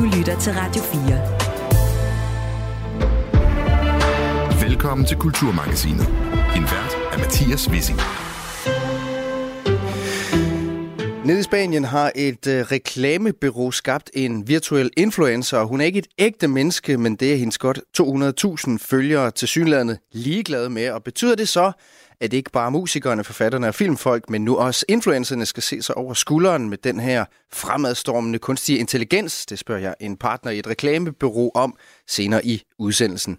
Du lytter til Radio 4. Velkommen til Kulturmagasinet. Din vært er Mathias Wising. Nede i Spanien har et reklamebureau skabt en virtuel influencer. Hun er ikke et ægte menneske, men det er hendes godt 200.000 følgere tilsyneladende ligeglade med. Og betyder det så, at ikke bare musikerne, forfatterne og filmfolk, men nu også influencerne skal se sig over skulderen med den her fremadstormende kunstige intelligens? Det spørger jeg en partner i et reklamebureau om senere i udsendelsen.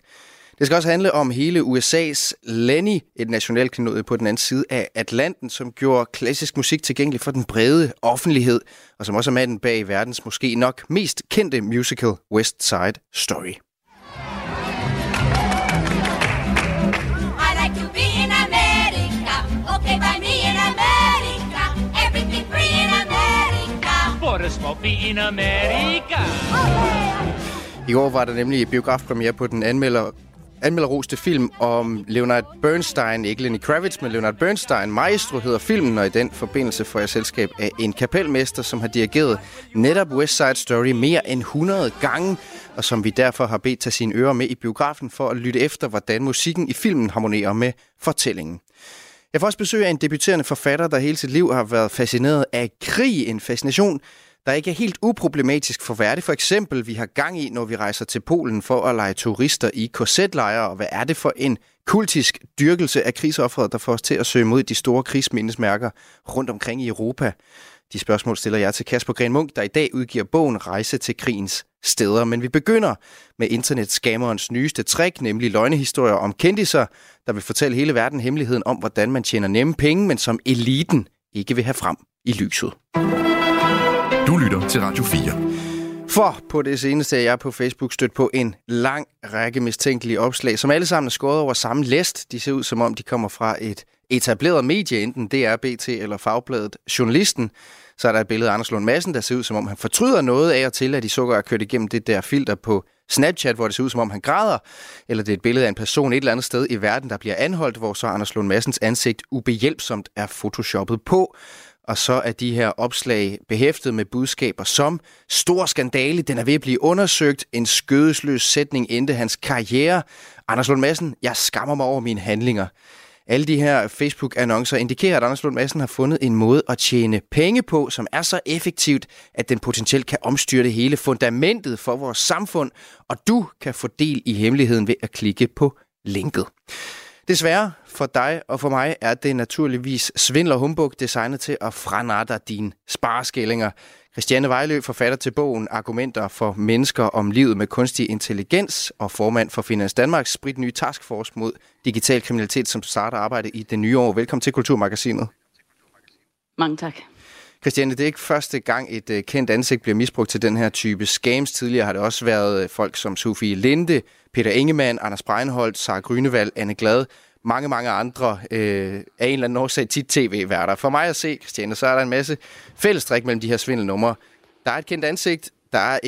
Det skal også handle om hele USA's Lenny, et nationalklenodie på den anden side af Atlanten, som gjorde klassisk musik tilgængelig for den brede offentlighed, og som også er manden bag verdens måske nok mest kendte musical West Side Story. I år var der nemlig biografpremiere på den anmelderroste film om Leonard Bernstein, ikke Lenny Kravitz, men Leonard Bernstein. Maestro hedder filmen, og i den forbindelse får jeg selskab af en kapelmester, som har dirigeret netop West Side Story mere end 100 gange, og som vi derfor har bedt tage sine ører med i biografen for at lytte efter, hvordan musikken i filmen harmonerer med fortællingen. Jeg får også besøg af en debuterende forfatter, der hele sit liv har været fascineret af krig, en fascination, der ikke er helt uproblematisk for hverdag. For eksempel, vi har gang i, når vi rejser til Polen for at lege turister i korsetlejre, og hvad er det for en kultisk dyrkelse af krigsofferet, der får os til at søge mod de store krigsmindesmærker rundt omkring i Europa? De spørgsmål stiller jeg til Kasper Gren Munk, der i dag udgiver bogen Rejse til krigens steder. Men vi begynder med internetskammerens nyeste trick, nemlig løgnehistorier om kendiser, der vil fortælle hele verden hemmeligheden om, hvordan man tjener nemme penge, men som eliten ikke vil have frem i lyset. Du lytter til Radio 4. For på det seneste er jeg på Facebook stødt på en lang række mistænkelige opslag, som alle sammen er skåret over samme læst. De ser ud, som om de kommer fra et etableret medie, enten DR, BT eller fagbladet Journalisten. Så er der et billede af Anders Lund Madsen, der ser ud, som om han fortryder noget af og til, at de sukker er kørt igennem det der filter på Snapchat, hvor det ser ud, som om han græder. Eller det er et billede af en person et eller andet sted i verden, der bliver anholdt, hvor så Anders Lund Madsens ansigt ubehjælpsomt er photoshoppet på. Og så er de her opslag behæftet med budskaber som: stor skandale, den er ved at blive undersøgt, en skødesløs sætning endte hans karriere, Anders Lund Madsen, jeg skammer mig over mine handlinger. Alle de her Facebook-annoncer indikerer, at Anders Lund Madsen har fundet en måde at tjene penge på, som er så effektivt, at den potentielt kan omstyrte hele fundamentet for vores samfund, og du kan få del i hemmeligheden ved at klikke på linket. Desværre for dig og for mig er det naturligvis svindel og humbug designet til at franarde dine spareskillinger. Christiane Vejlø, forfatter til bogen Argumenter for mennesker om livet med kunstig intelligens og formand for Finans Danmarks spritnye taskforce mod digital kriminalitet, som starter arbejde i det nye år. Velkommen til Kulturmagasinet. Mange tak. Christiane, det er ikke første gang et kendt ansigt bliver misbrugt til den her type scams. Tidligere har det også været folk som Sofie Linde, Peter Ingemann, Anders Breinholt, Sarah Grønevald, Anne Glad, mange andre af en eller anden årsag tit tv-værter. For mig at se, Christiane, så er der en masse fællestræk mellem de her svindelnumre. Der er et kendt ansigt, der er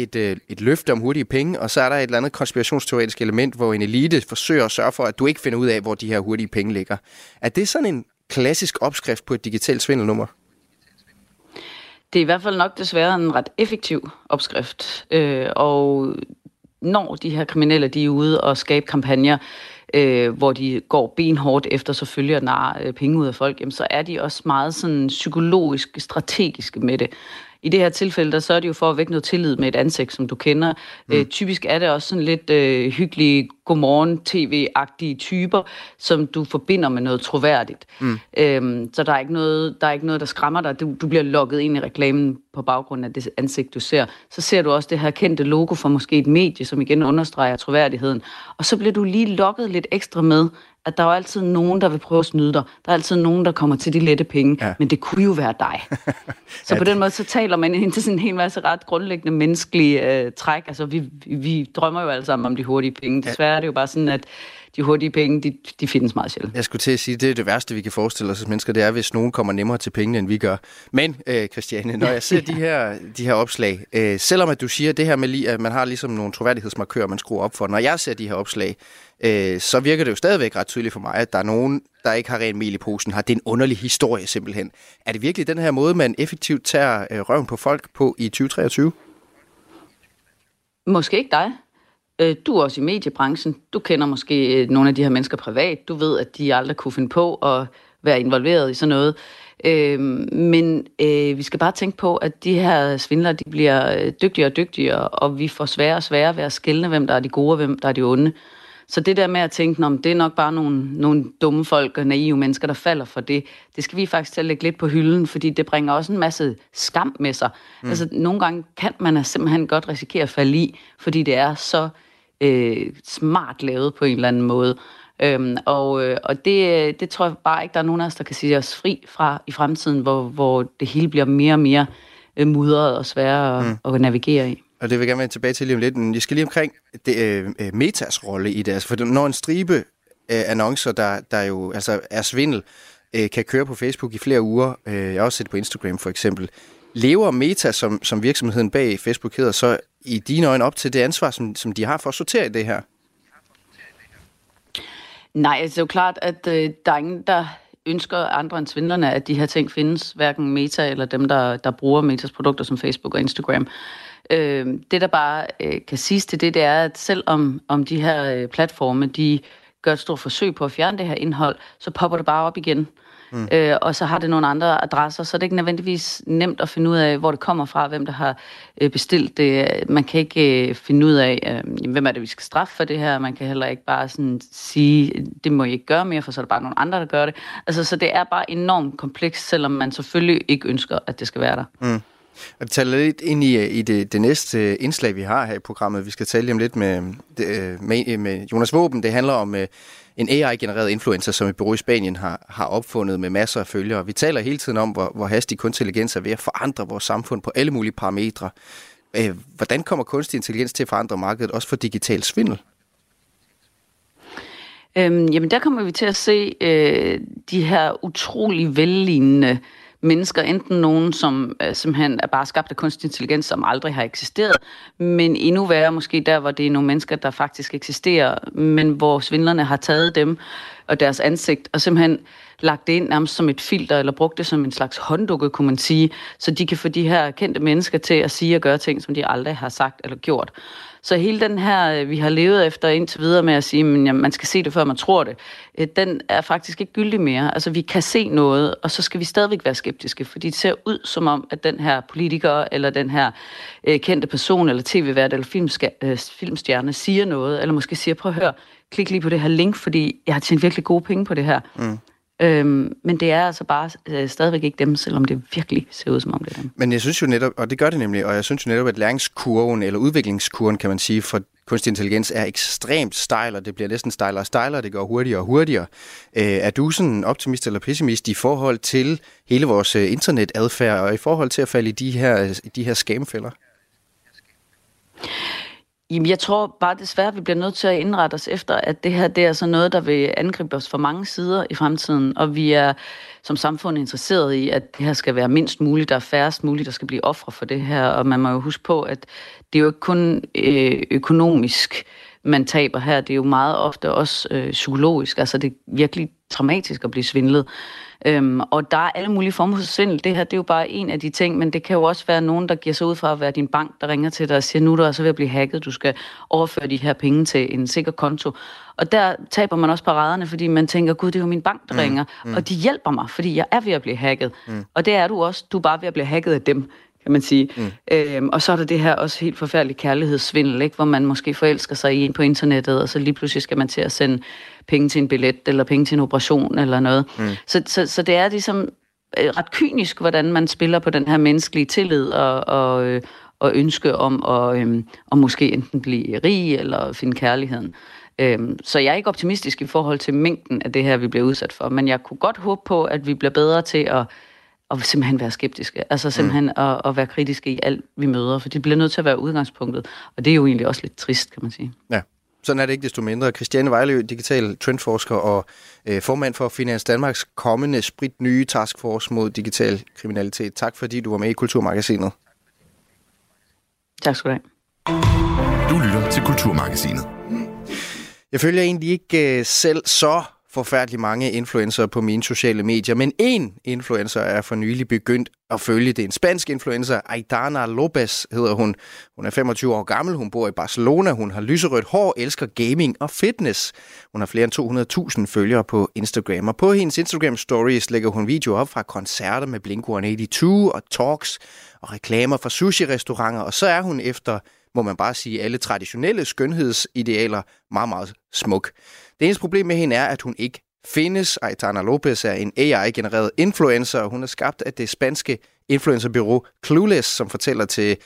et løfte om hurtige penge, og så er der et eller andet konspirationsteoretisk element, hvor en elite forsøger at sørge for, at du ikke finder ud af, hvor de her hurtige penge ligger. Er det sådan en klassisk opskrift på et digitalt svindelnummer? Det er i hvert fald nok desværre en ret effektiv opskrift, og når de her kriminelle de er ude og skabe kampagner, hvor de går benhårdt efter selvfølgelig at narre penge ud af folk, jamen, så er de også meget sådan psykologisk strategiske med det. I det her tilfælde, der sørger de jo for at vække noget tillid med et ansigt, som du kender. Typisk er det også sådan lidt hyggelige, godmorgen-tv-agtige typer, som du forbinder med noget troværdigt. Så der er ikke noget, der skræmmer dig. Du bliver lukket ind i reklamen på baggrund af det ansigt, du ser. Så ser du også det her kendte logo fra måske et medie, som igen understreger troværdigheden. Og så bliver du lige lukket lidt ekstra med, at der er altid nogen, der vil prøve at snyde dig. Der er altid nogen, der kommer til de lette penge, ja. Men det kunne jo være dig. Så på den måde, så taler man ind til sådan en hel masse ret grundlæggende menneskelige træk. Altså, vi drømmer jo alle sammen om de hurtige penge. Desværre er det jo bare sådan, at de hurtige penge, de findes meget sjældent. Jeg skulle til at sige, det er det værste, vi kan forestille os som mennesker, det er, hvis nogen kommer nemmere til pengene, end vi gør. Men, Christiane, når jeg ser de her opslag, selvom at du siger det her med, at man har ligesom nogle troværdighedsmarkører, man skruer op for, når jeg ser de her opslag, så virker det jo stadigvæk ret tydeligt for mig, at der er nogen, der ikke har ren mel i posen, har det en underlig historie simpelthen. Er det virkelig den her måde, man effektivt tager røven på folk på i 2023? Måske ikke dig. Du er også i mediebranchen. Du kender måske nogle af de her mennesker privat. Du ved, at de aldrig kunne finde på at være involveret i sådan noget. Men vi skal bare tænke på, at de her svindlere, de bliver dygtigere og dygtigere, og vi får sværere og sværere ved at skelne, hvem der er de gode og hvem der er de onde. Så det der med at tænke, det er nok bare nogle dumme folk og naive mennesker, der falder for det, det skal vi faktisk til at lægge lidt på hylden, fordi det bringer også en masse skam med sig. Mm. Altså, nogle gange kan man simpelthen godt risikere at falde i, fordi det er så smart lavet på en eller anden måde. Og det tror jeg bare ikke, der er nogen af os, der kan sige os fri fra i fremtiden, hvor det hele bliver mere og mere mudret og sværere at navigere i. Og det vil jeg gerne vende tilbage til lige om lidt. Men jeg skal lige omkring Metas rolle i det. Altså, for når en stribe annoncer, der jo altså er svindel, kan køre på Facebook i flere uger, jeg har også set på Instagram for eksempel, lever Meta, som virksomheden bag Facebook hedder, så i dine øjne op til det ansvar, som de har for at sortere i det her? Nej, altså, det er jo klart, at der er ingen, der ønsker andre end svindlerne, at de her ting findes, hverken Meta eller dem, der bruger Metas produkter som Facebook og Instagram. Det, der bare kan siges til det, det er, at selvom de her platforme, de gør et stort forsøg på at fjerne det her indhold, så popper det bare op igen. Og så har det nogle andre adresser, så det er ikke nødvendigvis nemt at finde ud af, hvor det kommer fra, hvem der har bestilt det. Man kan ikke finde ud af, hvem er det, vi skal straffe for det her. Man kan heller ikke bare sådan sige, det må I ikke gøre mere, for så er der bare nogle andre, der gør det. Altså, så det er bare enormt komplekst, selvom man selvfølgelig ikke ønsker, at det skal være der. Mm. Og det taler lidt ind i det næste indslag, vi har her i programmet. Vi skal tale om lidt med Jonas Waaben. Det handler om en AI-genereret influencer, som et bureau i Spanien har opfundet med masser af følgere. Vi taler hele tiden om, hvor hastig kunstig intelligens er ved at forandre vores samfund på alle mulige parametre. Hvordan kommer kunstig intelligens til at forandre markedet, også for digital svindel? Jamen, der kommer vi til at se de her utrolig vellignende mennesker, enten nogen, som simpelthen er bare skabt af kunstig intelligens, som aldrig har eksisteret, men endnu værre måske der, hvor det er nogle mennesker, der faktisk eksisterer, men hvor svindlerne har taget dem og deres ansigt, og simpelthen lagt det ind nærmest som et filter, eller brugt det som en slags hånddukke, kunne man sige, så de kan få de her kendte mennesker til at sige og gøre ting, som de aldrig har sagt eller gjort. Så hele den her, vi har levet efter indtil videre med at sige, at man skal se det, før man tror det, den er faktisk ikke gyldig mere. Altså, vi kan se noget, og så skal vi stadigvæk være skeptiske, fordi det ser ud som om, at den her politiker, eller den her kendte person, eller tv-vært, eller filmstjerne siger noget, eller måske siger, prøv at høre, klik lige på det her link, fordi jeg har tjent virkelig gode penge på det her. Mm. Men det er altså bare stadigvæk ikke dem, selvom det virkelig ser ud som om det er dem. Men jeg synes jo netop, og det gør det nemlig, og jeg synes jo netop, at læringskurven, eller udviklingskurven, kan man sige, for kunstig intelligens er ekstremt stejl, og det bliver næsten stejlere og stejlere, det går hurtigere og hurtigere. Er du sådan optimist eller pessimist i forhold til hele vores internetadfærd, og i forhold til at falde i de her scamfælder? Jamen, jeg tror bare desværre, at vi bliver nødt til at indrette os efter, at det her, det er så noget, der vil angribe os fra mange sider i fremtiden, og vi er som samfund interesseret i, at det her skal være mindst muligt, der er færrest muligt, der skal blive ofre for det her, og man må jo huske på, at det er jo ikke kun økonomisk, man taber her, det er jo meget ofte også psykologisk, altså det er virkelig traumatisk at blive svindlet. Og der er alle mulige former for svindel. Det her, det er jo bare en af de ting, men det kan jo også være nogen, der giver sig ud fra at være din bank, der ringer til dig og siger, nu er du altså ved at blive hacket, du skal overføre de her penge til en sikker konto. Og der taber man også paraderne, fordi man tænker, gud, det er jo min bank, der ringer, og de hjælper mig, fordi jeg er ved at blive hacket. Og det er du også, du er bare ved at blive hacket af dem, kan man sige. Og så er der det her også helt forfærdelige kærlighedssvindel, ikke? Hvor man måske forelsker sig i en på internettet, og så lige pludselig skal man til at sende penge til en billet, eller penge til en operation, eller noget. Så det er ligesom ret kynisk, hvordan man spiller på den her menneskelige tillid, og ønske om at måske enten blive rig, eller finde kærligheden. Så jeg er ikke optimistisk i forhold til mængden af det her, vi bliver udsat for, men jeg kunne godt håbe på, at vi bliver bedre til at simpelthen være skeptiske, altså simpelthen at være kritiske i alt, vi møder, for det bliver nødt til at være udgangspunktet, og det er jo egentlig også lidt trist, kan man sige. Ja, sådan er det ikke desto mindre. Christiane Vejlø, digital trendforsker og formand for Finans Danmarks kommende spritnye taskforce mod digital kriminalitet. Tak fordi du var med i Kulturmagasinet. Tak skal du have. Du lytter til Kulturmagasinet. Jeg følger egentlig ikke selv så forfærdelig mange influencer på mine sociale medier, men én influencer er for nylig begyndt at følge det. En spansk influencer, Aitana Lopez hedder hun. Hun er 25 år gammel, hun bor i Barcelona, hun har lyserødt hår, elsker gaming og fitness. Hun har flere end 200.000 følgere på Instagram, og på hendes Instagram stories lægger hun videoer op fra koncerter med Blink-182 og talks og reklamer fra sushi-restauranter, og så er hun efter, må man bare sige, alle traditionelle skønhedsidealer meget, meget smuk. Det eneste problem med hende er, at hun ikke findes. Aitana Lopez er en AI-genereret influencer, og hun er skabt af det spanske influencerbyrå Clueless, som fortæller til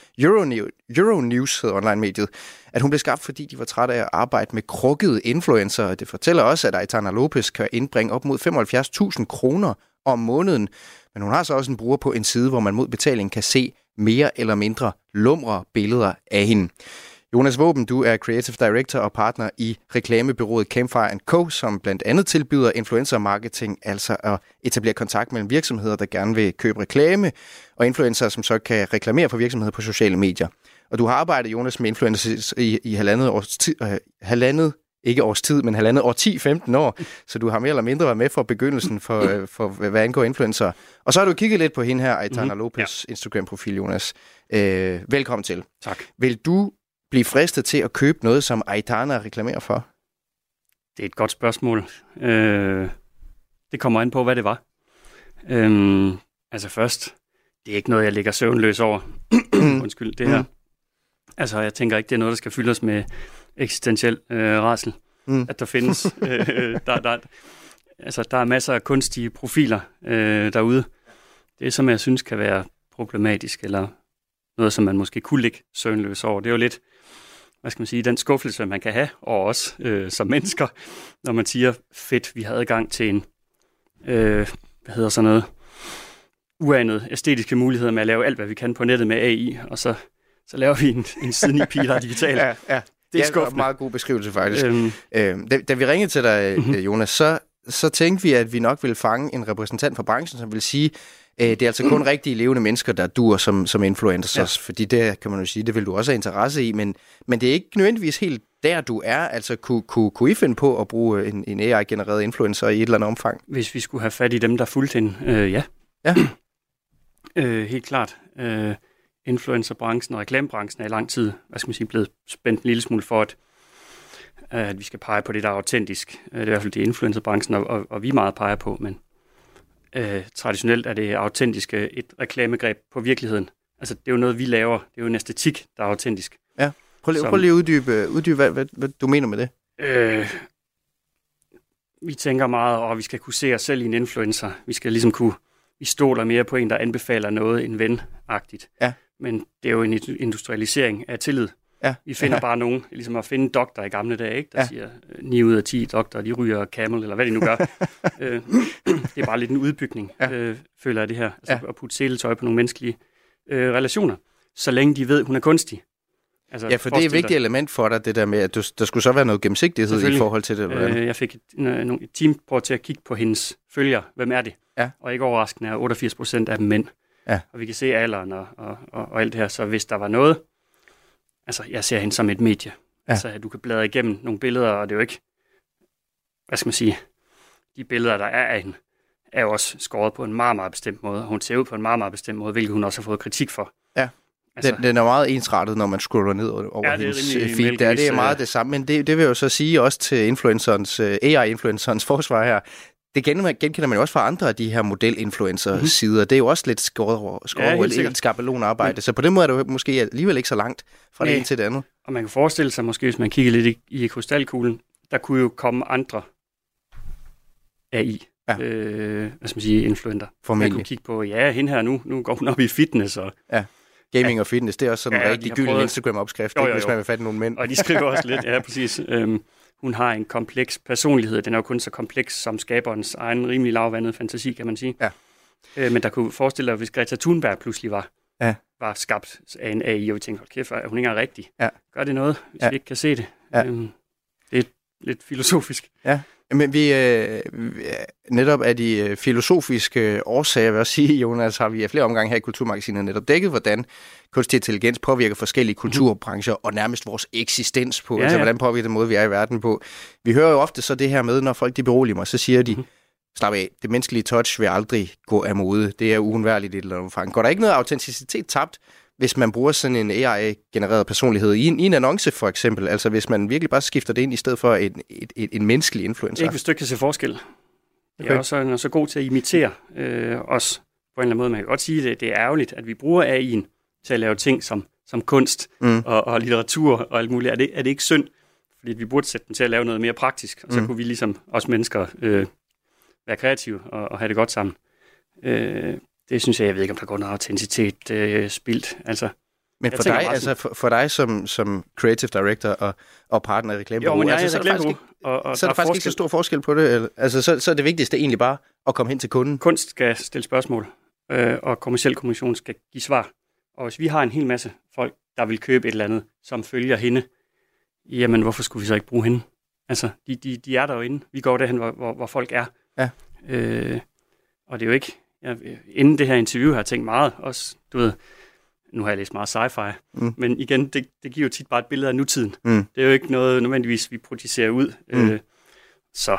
Euronews, hedder online-mediet, at hun blev skabt, fordi de var trætte af at arbejde med krukkede influencer. Det fortæller også, at Aitana Lopez kan indbringe op mod 75.000 kroner om måneden. Men hun har så også en bruger på en side, hvor man mod betaling kan se mere eller mindre lumre billeder af hende. Jonas Waaben, du er Creative Director og partner i reklamebyrået Campfire & Co., som blandt andet tilbyder influencer-marketing, altså at etablere kontakt mellem virksomheder, der gerne vil købe reklame, og influencer, som så kan reklamere for virksomheder på sociale medier. Og du har arbejdet, Jonas, med influencers i halvandet årti, 15 år, så du har mere eller mindre været med fra begyndelsen for hvad angår influencer. Og så har du kigget lidt på hende her, Aitana Lopez' Instagram-profil, Jonas. Velkommen til. Tak. Vil du blive fristet til at købe noget, som Aitana reklamerer for? Det er et godt spørgsmål. Det kommer an på, hvad det var. Altså først, det er ikke noget, jeg ligger søvnløs over. Undskyld, det her. Altså, jeg tænker ikke, det er noget, der skal fyldes med eksistentiel rædsel, at der findes. Der er masser af kunstige profiler derude. Det, som jeg synes kan være problematisk, eller noget, som man måske kunne ligge søvnløs over, det er jo lidt, hvad skal man sige, den skuffelse, man kan have, og også som mennesker, når man siger, fedt, vi havde adgang til en, uanede æstetiske muligheder med at lave alt, hvad vi kan på nettet med AI, og så laver vi en siden IP, der er digital. Ja. Det er skuffende. Meget god beskrivelse, faktisk. Da vi ringede til dig, Jonas, så tænkte vi, at vi nok ville fange en repræsentant fra branchen, som ville sige, det er altså kun rigtige levende mennesker, der dur som influencers, fordi det kan man jo sige, det vil du også have interesse i, men det er ikke nødvendigvis helt der, du er. Altså, kunne I finde på at bruge en AI-genereret influencer i et eller andet omfang? Hvis vi skulle have fat i dem, der fulgte hende, ja. Helt klart. Influencerbranchen og reklamebranchen er i lang tid, hvad skal man sige, blevet spændt en lille smule for, at vi skal pege på det, der er autentisk. Det er i hvert fald det, influencerbranchen og vi meget peger på, men traditionelt er det autentiske et reklamegreb på virkeligheden. Altså, det er jo noget, vi laver. Det er jo en æstetik, der er autentisk. Ja, prøv lige at uddybe hvad du mener med det. Vi tænker meget, og vi skal kunne se os selv i en influencer. Vi skal ligesom kunne, vi stoler mere på en, der anbefaler noget end ven-agtigt. Ja. Men det er jo en industrialisering af tillid. Ja. Vi finder bare nogen, ligesom at finde doktor i gamle dage, ikke? Der siger 9 ud af 10 doktorer, de ryger Camel, eller hvad de nu gør. Det er bare lidt en udbygning, føler jeg det her. Altså, at putte seletøj på nogle menneskelige relationer, så længe de ved, hun er kunstig. Altså, ja, for det er et vigtigt element for dig, det der med, at der skulle så være noget gennemsigtighed i forhold til det. Jeg fik et team til at kigge på hendes følgere. Hvem er det? Ja. Og ikke overraskende er 88% af dem mænd. Ja. Og vi kan se alderen og alt det her. Så hvis der var noget, altså, jeg ser hende som et medie. Ja. Altså, at du kan bladre igennem nogle billeder, og det er jo ikke, hvad skal man sige, de billeder, der er af hende, er jo også skåret på en meget, meget bestemt måde. Hun ser ud på en meget, meget bestemt måde, hvilket hun også har fået kritik for. Ja. Altså, den er meget ensrettet, når man scroller ned over hendes feed. Det er meget det samme, men det vil jeg jo så sige også til AI-influencerens forsvar her. Det genkender man jo også fra andre af de her model-influencer-sider. Det er jo også lidt skåret over et skabelonarbejde. Så på den måde er det jo måske alligevel ikke så langt fra det ene til det andet. Og man kan forestille sig måske, hvis man kigger lidt i krystalkuglen, der kunne jo komme andre AI, hvad skal man sige, influenter. Man kunne kigge på, hende her nu går hun op i fitness og... Ja. Gaming og fitness, det er også sådan en rigtig gylden Instagram-opskrift, hvis man vil fatte nogle mænd. Og de skriver også lidt, ja, præcis. Hun har en kompleks personlighed. Den er jo kun så kompleks som skaberens egen rimelig lavvandede fantasi, kan man sige. Ja. Men der kunne forestille dig, hvis Greta Thunberg pludselig var skabt af en AI, og vi tænkte, hold kæft, er hun ikke rigtig? Ja. Gør det noget, hvis vi ikke kan se det? Ja. Det er lidt filosofisk. Ja. Men vi netop af de filosofiske årsager, vil jeg sige, Jonas, har vi flere omgange her i Kulturmagasinet netop dækket, hvordan kunstig intelligens påvirker forskellige kulturbrancher og nærmest vores eksistens på, altså hvordan påvirker den måde, vi er i verden på. Vi hører jo ofte så det her med, når folk de beroliger mig, så siger de, slap af, det menneskelige touch vil aldrig gå af mode, det er uundværligt i et eller andet omfang. Går der ikke noget autenticitet tabt, hvis man bruger sådan en AI-genereret personlighed i en annonce, for eksempel? Altså, hvis man virkelig bare skifter det ind, i stedet for en menneskelig influencer? Ikke, hvis du ikke kan se forskel. Okay. Ja, og så er den så god til at imitere os på en eller anden måde. Man kan godt sige, at det er ærgerligt, at vi bruger AI'en til at lave ting som kunst og litteratur og alt muligt. Er det ikke synd? Fordi vi burde sætte den til at lave noget mere praktisk, og så kunne vi ligesom os mennesker være kreative og have det godt sammen. Det synes jeg ved ikke, om der går noget autenticitet spildt. Altså, men for dig, altså for dig som creative director og partner i reklamebureau, jo, altså, så er der faktisk ikke så stor forskel på det. Eller? Altså, så er det vigtigste egentlig bare at komme hen til kunden. Kunst skal stille spørgsmål, og kommerciel kommunikation skal give svar. Og hvis vi har en hel masse folk, der vil købe et eller andet, som følger hende, jamen hvorfor skulle vi så ikke bruge hende? Altså, de er der jo inde. Vi går derhen, hvor folk er. Ja. Og det er jo ikke... inden det her interview har jeg tænkt meget også, du ved, nu har jeg læst meget sci-fi, men igen, det giver jo tit bare et billede af nutiden. Det er jo ikke noget, nødvendigvis, vi producerer ud. Så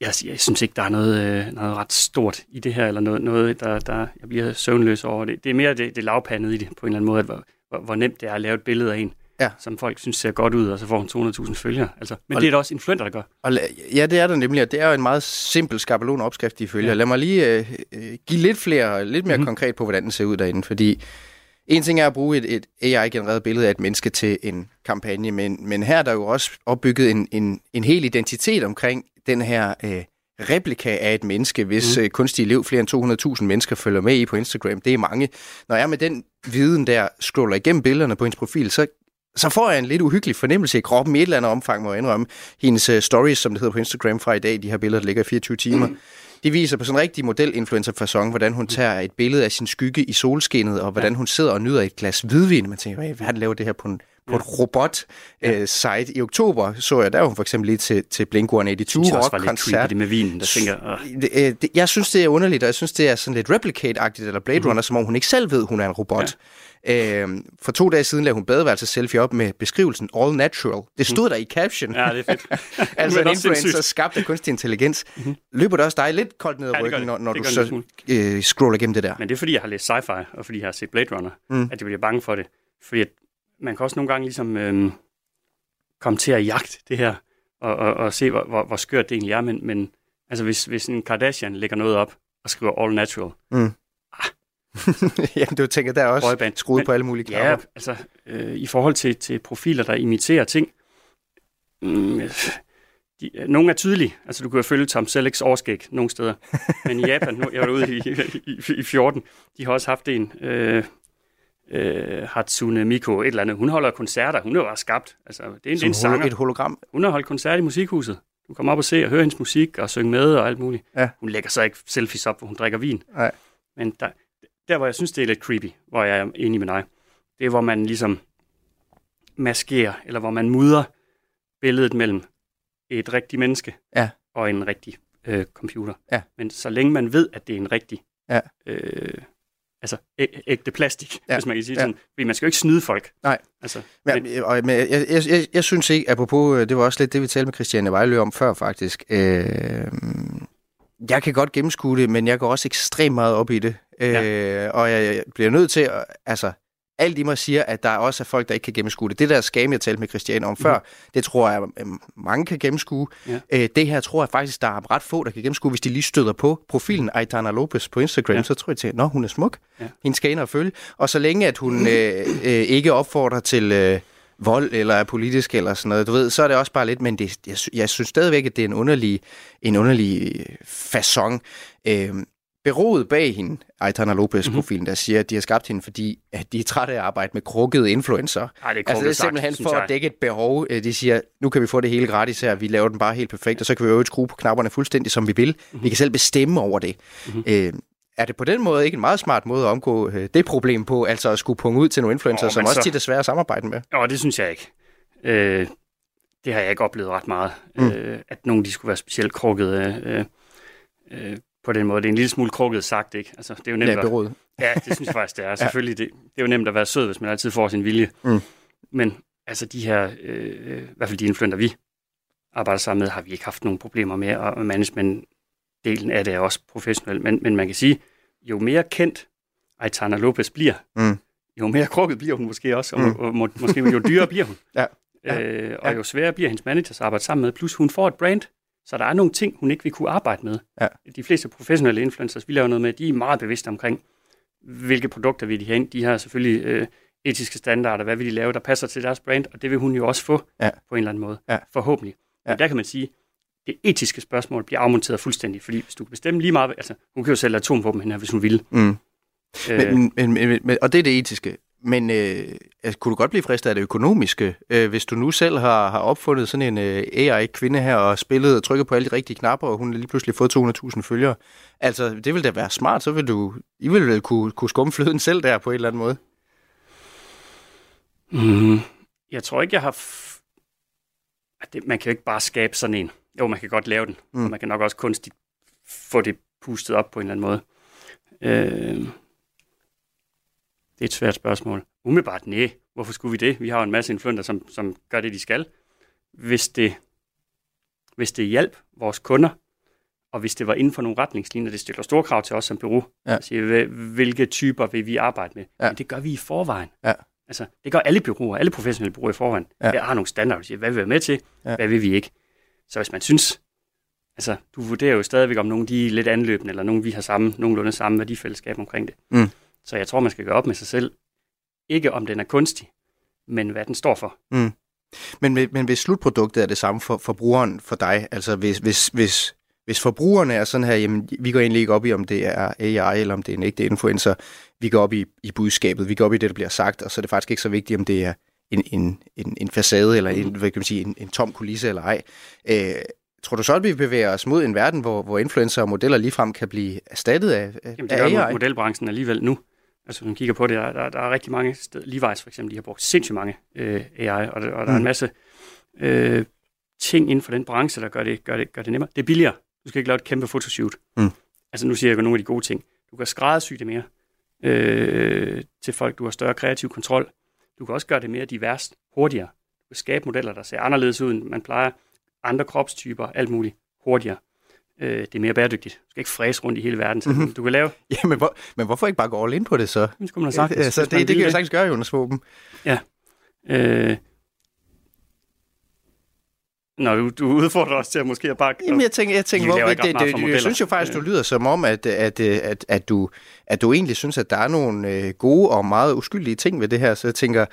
jeg synes ikke, der er noget ret stort i det her, eller noget der jeg bliver søvnløs over det. Det er mere det lavpandede i det, på en eller anden måde, at hvor nemt det er at lave et billede af en. Ja. Som folk synes ser godt ud, og så får hun 200.000 følgere. Altså, men det er da også influenter, der gør. Ja, det er der nemlig, og det er jo en meget simpel skabelonopskrift, de følger. Ja. Lad mig lige give lidt flere, lidt mere konkret på, hvordan den ser ud derinde, fordi en ting er at bruge et AI-genereret billede af et menneske til en kampagne, men her er der jo også opbygget en hel identitet omkring den her replika af et menneske, hvis kunstig elev flere end 200.000 mennesker følger med i på Instagram. Det er mange. Når jeg med den viden der scroller igennem billederne på hendes profil, så får jeg en lidt uhyggelig fornemmelse i kroppen i et eller andet omfang, må jeg indrømme. Hendes stories, som det hedder på Instagram fra i dag, de her billeder, der ligger i 24 timer, de viser på sådan en rigtig model-influencer-façon, hvordan hun tager et billede af sin skygge i solskinnet, og hvordan hun sidder og nyder et glas hvidvin. Man tænker, hvad laver det her på et robot-site? I oktober så jeg, der var hun for eksempel lige til Blink-182 rock-koncert. Jeg synes, det er underligt, og jeg synes, det er sådan lidt replicate-agtigt, eller Blade Runner, som om hun ikke selv ved, hun er en robot. For 2 dage siden lavede hun badeværelses-selfie op med beskrivelsen All Natural. Det stod der i caption. Ja, det er fedt. Altså en influencer skabt af kunstig intelligens. Løber det også dig lidt koldt ned ad ryggen, når du så scroller gennem det der? Men det er, fordi jeg har læst sci-fi, og fordi jeg har set Blade Runner, at jeg bliver bange for det. Fordi man kan også nogle gange ligesom komme til at jagte det her, og se, hvor skørt det egentlig er. Men altså, hvis en Kardashian lægger noget op og skriver All Natural... Jamen, du tænker der også Røgband. Skruet på alle mulige knapper. Ja, altså, i forhold til profiler, der imiterer ting, nogle er tydelige. Altså, du kan jo følge Tom Sellecks overskæg nogle steder. Men i Japan, nu, jeg var derude i 14, de har også haft en Hatsune Miku, et eller andet. Hun holder koncerter, hun er jo bare skabt. Altså, det er en sanger. Et hologram. Hun har holdt koncert i Musikhuset. Du kommer op og se og høre hendes musik og synge med og alt muligt. Ja. Hun lægger så ikke selfies op, hvor hun drikker vin. Nej. Men der hvor jeg synes, det er lidt creepy, hvor jeg er enig med dig, det er, hvor man ligesom maskerer, eller hvor man mudrer billedet mellem et rigtigt menneske og en rigtig computer. Ja. Men så længe man ved, at det er en rigtig altså ægte plastik, hvis man kan sige sådan. Fordi man skal jo ikke snyde folk. Nej. Altså, men jeg synes ikke, apropos, det var også lidt det, vi talte med Christiane Vejlø om før faktisk. Jeg kan godt gennemskue det, men jeg går også ekstremt meget op i det. Og jeg bliver nødt til at... Altså, alt i mig siger, at der også er folk, der ikke kan gennemskue det. Det der scam, jeg talte med Christiane om før, det tror jeg, mange kan gennemskue. Ja. Det her tror jeg faktisk, der er ret få, der kan gennemskue. Hvis de lige støder på profilen Aitana Lopez på Instagram, så tror jeg til, at hun er smuk. Ja. Hende skal ind og følge. Og så længe, at hun ikke opfordrer til... vold eller er politisk eller sådan noget, du ved, så er det også bare lidt, men jeg synes stadigvæk, at det er en underlig facon. Berået bag hende, Aitana Lopez-profilen, der siger, at de har skabt hende, fordi at de er trætte af at arbejde med krukkede influencer. Ej, det er altså det er simpelthen sagt, for at dække et behov. De siger, nu kan vi få det hele gratis her, vi laver den bare helt perfekt, og så kan vi øve et skrue på knapperne fuldstændig, som vi vil. Vi kan selv bestemme over det. Er det på den måde ikke en meget smart måde at omgå det problem på, altså at skulle punge ud til nogle influencer, som også tit er svære at samarbejde med? Jo, det synes jeg ikke. det har jeg ikke oplevet ret meget, at nogen de skulle være specielt krukkede på den måde. Det er en lille smule krukket sagt, ikke? Altså, det er jo nemt at... Ja, det synes jeg faktisk, det er. Selvfølgelig, det er jo nemt at være sød, hvis man altid får sin vilje. Mm. Men altså de her, i hvert fald de influenter, vi arbejder sammen med, har vi ikke haft nogen problemer med, og management-delen af det er også professionel. Men man kan sige, jo mere kendt Aitana Lopez bliver, jo mere krukket bliver hun måske også, og måske jo dyrere bliver hun. Og jo sværere bliver hendes managers at arbejde sammen med, plus hun får et brand, så der er nogle ting, hun ikke vil kunne arbejde med. Ja. De fleste professionelle influencers, vi laver noget med, de er meget bevidste omkring, hvilke produkter vil de have ind. De har selvfølgelig etiske standarder, hvad vil de lave, der passer til deres brand, og det vil hun jo også få på en eller anden måde, forhåbentlig. Men der kan man sige, det etiske spørgsmål bliver afmonteret fuldstændig, fordi hvis du kan bestemme lige meget, altså hun kan jo sælge atomvåben hen her, hvis hun ville. Og det er det etiske. Men kunne du godt blive fristet af det økonomiske, hvis du nu selv har opfundet sådan en AI-kvinde her og spillet og trykket på alle de rigtige knapper, og hun lige pludselig fået 200.000 følgere? Altså, det ville da være smart, så ville kunne skumme fløden selv der på en eller anden måde? Jeg tror ikke, jeg har... Man kan jo ikke bare skabe sådan en. Jo, man kan godt lave den, og man kan nok også kunstigt få det pustet op på en eller anden måde. Det er et svært spørgsmål. Umiddelbart, nej. Hvorfor skulle vi det? Vi har jo en masse influenter, som gør det, de skal. Hvis det hjalp vores kunder, og hvis det var inden for nogle retningslinjer, det stiller store krav til os som bureau. Ja. Altså, hvilke typer vil vi arbejde med? Ja. Men det gør vi i forvejen. Ja. Altså, det gør alle bureauer, alle professionelle bureauer i forvejen. Ja. Der har nogle standarder, der siger, hvad vil vi være med til? Ja. Hvad vil vi ikke? Så hvis man synes, altså, du vurderer jo stadigvæk, om nogen de er lidt anløbende, eller nogen vi har nogenlunde samme værdifællesskab omkring det. Så jeg tror, man skal gøre op med sig selv. Ikke om den er kunstig, men hvad den står for. Men hvis slutproduktet er det samme for brugeren, for dig, altså hvis forbrugerne er sådan her, jamen vi går egentlig ikke op i, om det er AI eller om det er en ægte influencer. Vi går op i budskabet, vi går op i det, der bliver sagt, og så er det faktisk ikke så vigtigt, om det er en facade eller en tom kulisse eller ej. Tror du så, at vi bevæger os mod en verden, hvor influencer og modeller ligefrem kan blive erstattet af AI? Jamen, det gør modelbranchen alligevel nu. Altså, når man kigger på det, der er rigtig mange steder. Levi's for eksempel, de har brugt sindssygt mange AI, og der er en masse ting inden for den branche, der gør det nemmere. Det er billigere. Du skal ikke lave et kæmpe fotoshoot. Altså, nu siger jeg nogle af de gode ting. Du kan skræddersy det mere til folk. Du har større kreativ kontrol. Du kan også gøre det mere diverst, hurtigere. Du kan skabe modeller, der ser anderledes ud, end man plejer. Andre kropstyper, alt muligt, hurtigere. Det er mere bæredygtigt. Du skal ikke fræse rundt i hele verden, så du kan lave... Ja, men hvorfor ikke bare gå all in på det så? Det kunne man have sagt. Altså, det kan jo sagtens gøre, Jonas Waaben. Ja. Nå, du udfordrer os til at måske bare... Jamen, jeg tænker hvorfor ikke det? Jeg synes jo faktisk, du lyder som om, at du egentlig synes, at der er nogle gode og meget uskyldige ting ved det her, så jeg tænker...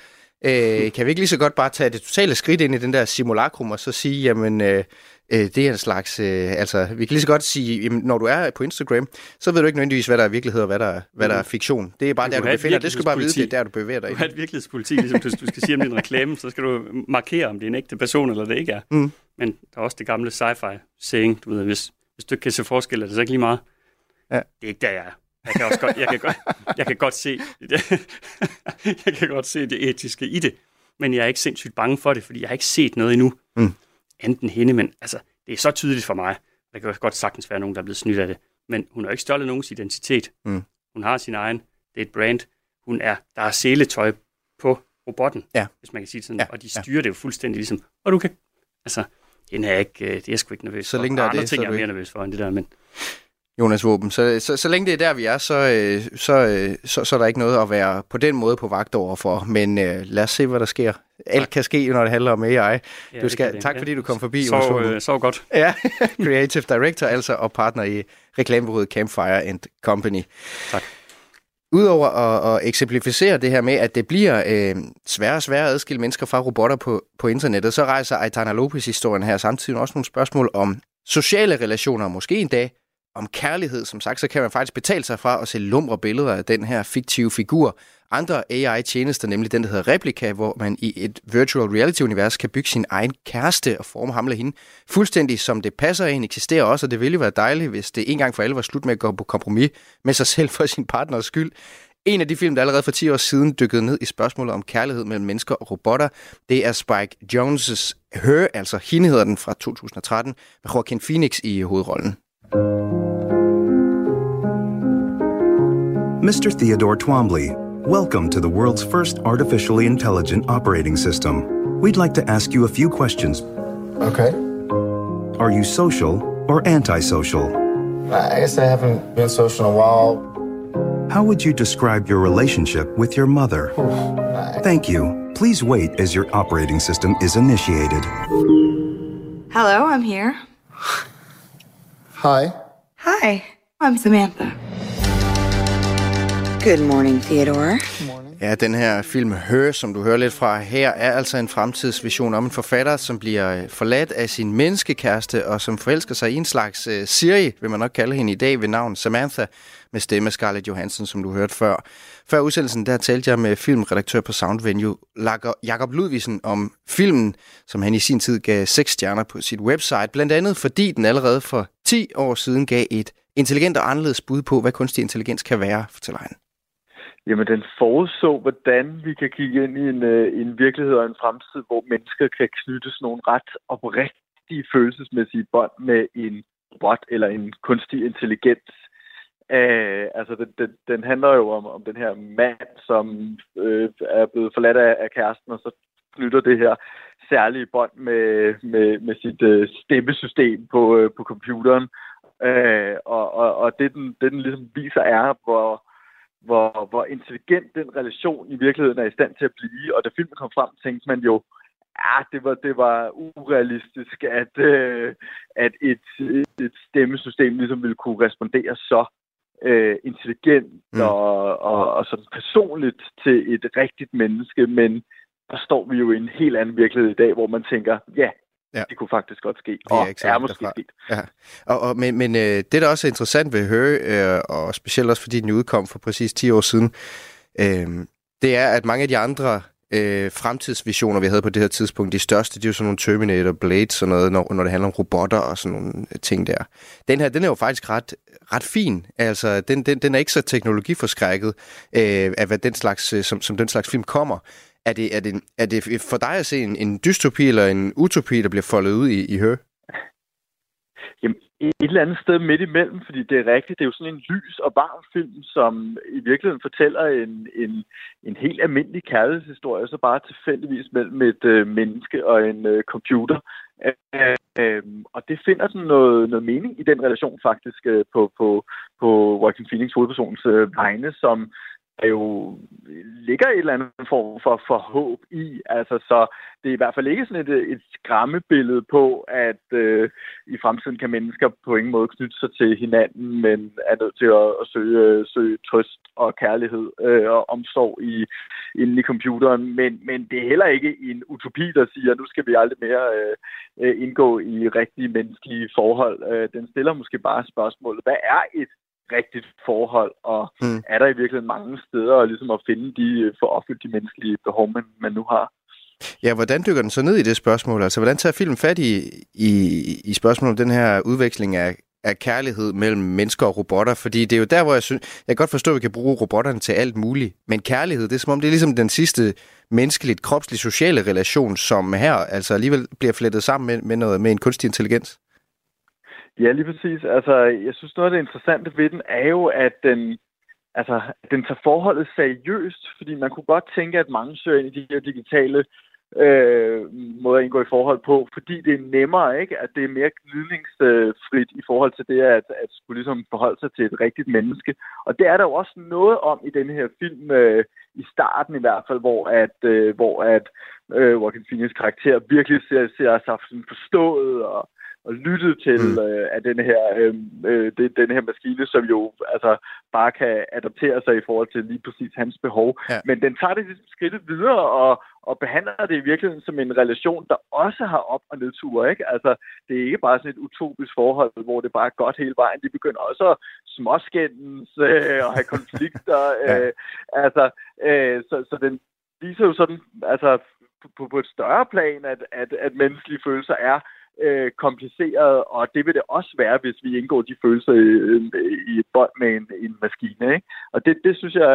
kan vi ikke lige så godt bare tage det totale skridt ind i den der simulacrum og så sige, jamen det er en slags, vi kan lige så godt sige, jamen, når du er på Instagram, så ved du ikke nødvendigvis, hvad der er virkelighed og hvad der er fiktion. Det er bare der, du befinder dig. Det skal bare vide, det er der, du bevæger dig. Du har et virkelighedspoliti, ligesom du skal sige om din reklame, så skal du markere, om det er en ægte person eller det ikke er. Men der er også det gamle sci-fi-saying, du ved, hvis du ikke kan se forskel, er det så ikke lige meget. Ja. Det er ikke der, jeg er. Jeg kan godt se det etiske i det, men jeg er ikke sindssygt bange for det, fordi jeg har ikke set noget endnu, enten hende, men altså, det er så tydeligt for mig, der kan jo godt sagtens være nogen, der er blevet snydt af det, men hun har ikke stjålet nogens identitet. Hun har sin egen, det er et brand, der er seletøj på robotten, hvis man kan sige sådan, og de styrer det jo fuldstændig ligesom, og du kan, altså, det er sgu ikke nervøs for, og andre ting, jeg er mere nervøs for end det der, men... Jonas Waaben, så længe det er der, vi er, så er der ikke noget at være på den måde på vagt overfor. Men lad os se, hvad der sker. Alt kan ske, når det handler om AI. Tak, fordi du kom forbi, Jonas Waaben. Så godt. Ja, Creative Director altså, og partner i reklamebureauet Campfire & Company. Tak. Udover at eksemplificere det her med, at det bliver sværere og sværere at adskille mennesker fra robotter på internettet, så rejser Aitana Lopez-historien her samtidig også nogle spørgsmål om sociale relationer, og måske en dag om kærlighed, som sagt, så kan man faktisk betale sig fra at se lumre billeder af den her fiktive figur. Andre AI-tjenester, nemlig den, der hedder Replika, hvor man i et virtual reality-univers kan bygge sin egen kæreste og forme ham eller hende fuldstændig, som det passer en, eksisterer også, og det ville være dejligt, hvis det en gang for alle var slut med at gå på kompromis med sig selv for sin partners skyld. En af de film, der allerede for 10 år siden dykkede ned i spørgsmålet om kærlighed mellem mennesker og robotter, det er Spike Jonze's Her, altså hende hedder den, fra 2013, med Joaquin Phoenix i hovedrollen. Mr. Theodore Twombly, welcome to the world's first artificially intelligent operating system. We'd like to ask you a few questions. Okay. Are you social or antisocial? I guess I haven't been social in a while. How would you describe your relationship with your mother? Thank you. Please wait as your operating system is initiated. Hello, I'm here. Hi. Hi, I'm Samantha. Good morning, Theodore. Ja, den her film Her, som du hører lidt fra her, er altså en fremtidsvision om en forfatter, som bliver forladt af sin menneskekæreste, og som forelsker sig i en slags Siri, vil man nok kalde hende i dag, ved navn Samantha, med stemme Scarlett Johansson, som du hørte før. Før udsendelsen, der talte jeg med filmredaktør på Soundvenue, Jacob Ludvigsen, om filmen, som han i sin tid gav 6 stjerner på sit website, blandt andet fordi den allerede for 10 år siden gav et intelligent og anderledes bud på, hvad kunstig intelligens kan være, fortæller han. Jamen, den forudså, hvordan vi kan kigge ind i en virkelighed og en fremtid, hvor mennesker kan knyttes nogle ret oprigtige følelsesmæssige bånd med en robot eller en kunstig intelligens. Altså, den handler jo om den her mand, som er blevet forladt af kæresten, og så knytter det her særlige bånd med sit stemmesystem på computeren. Og det den ligesom viser er, hvor intelligent den relation i virkeligheden er i stand til at blive. Og da filmen kom frem, tænkte man jo, det var urealistisk, at et stemmesystem ligesom ville kunne respondere så intelligent og sådan personligt til et rigtigt menneske. Men der står vi jo i en helt anden virkelighed i dag, hvor man tænker, ja. Det kunne faktisk godt ske, og er måske sket. Ja. Men det, der også er interessant ved Her, og specielt også fordi den udkom for præcis 10 år siden, det er, at mange af de andre fremtidsvisioner, vi havde på det her tidspunkt, de største, det er jo sådan nogle Terminator, Blade, sådan noget, når det handler om robotter og sådan nogle ting der. Den her, den er jo faktisk ret fin. Altså, den er ikke så teknologiforskrækket af, hvad den slags, som den slags film kommer. Er det for dig at se en dystopi eller en utopi, der bliver foldet ud i Her? Jamen, et eller andet sted midt imellem, fordi det er rigtigt. Det er jo sådan en lys og varm film, som i virkeligheden fortæller en helt almindelig kærlighedshistorie, så bare tilfældigvis mellem et menneske og en computer. Og det finder sådan noget mening i den relation faktisk på Joaquin Phoenix hovedpersonens vegne, som jo ligger et eller andet form for håb i. Altså, så det er i hvert fald ikke sådan et skræmmebillede på, at i fremtiden kan mennesker på ingen måde knytte sig til hinanden, men er nødt til at søge trøst og kærlighed og omsorg inde i computeren. Men det er heller ikke en utopi, der siger, at nu skal vi aldrig mere indgå i rigtige menneskelige forhold. Den stiller måske bare spørgsmålet, hvad er et rigtigt forhold, og er der i virkeligheden mange steder ligesom at finde de for opfyldt de menneskelige behov, man nu har? Ja, hvordan dykker den så ned i det spørgsmål? Altså, hvordan tager filmen fat i spørgsmålet om den her udveksling af kærlighed mellem mennesker og robotter? Fordi det er jo der, hvor jeg godt forstår, at vi kan bruge robotterne til alt muligt, men kærlighed, det er som om det er ligesom den sidste menneskeligt, kropsligt, sociale relation, som her altså alligevel bliver flettet sammen med en kunstig intelligens. Ja, lige præcis. Altså, jeg synes, noget af det interessante ved den er jo, at den tager forholdet seriøst, fordi man kunne godt tænke, at mange søger ind i de her digitale måder at indgå i forhold på, fordi det er nemmere, ikke? At det er mere gnidningsfrit i forhold til det, at skulle ligesom forholde sig til et rigtigt menneske. Og det er der jo også noget om i den her film, i starten i hvert fald, hvor Joaquin Phoenix karakter virkelig ser sig forstået og lyttet til af den her maskine, som jo altså bare kan adaptere sig i forhold til lige præcis hans behov. Ja. Men den tager det skridtet videre og behandler det i virkeligheden som en relation, der også har op- og nedture, ikke? Altså, det er ikke bare sådan et utopisk forhold, hvor det bare er godt hele vejen. De begynder også at småskændes og have konflikter. Så den viser jo sådan, altså på et større plan, at menneskelige følelser er kompliceret, og det vil det også være, hvis vi indgår de følelser i et bånd med en maskine, ikke? Og det synes jeg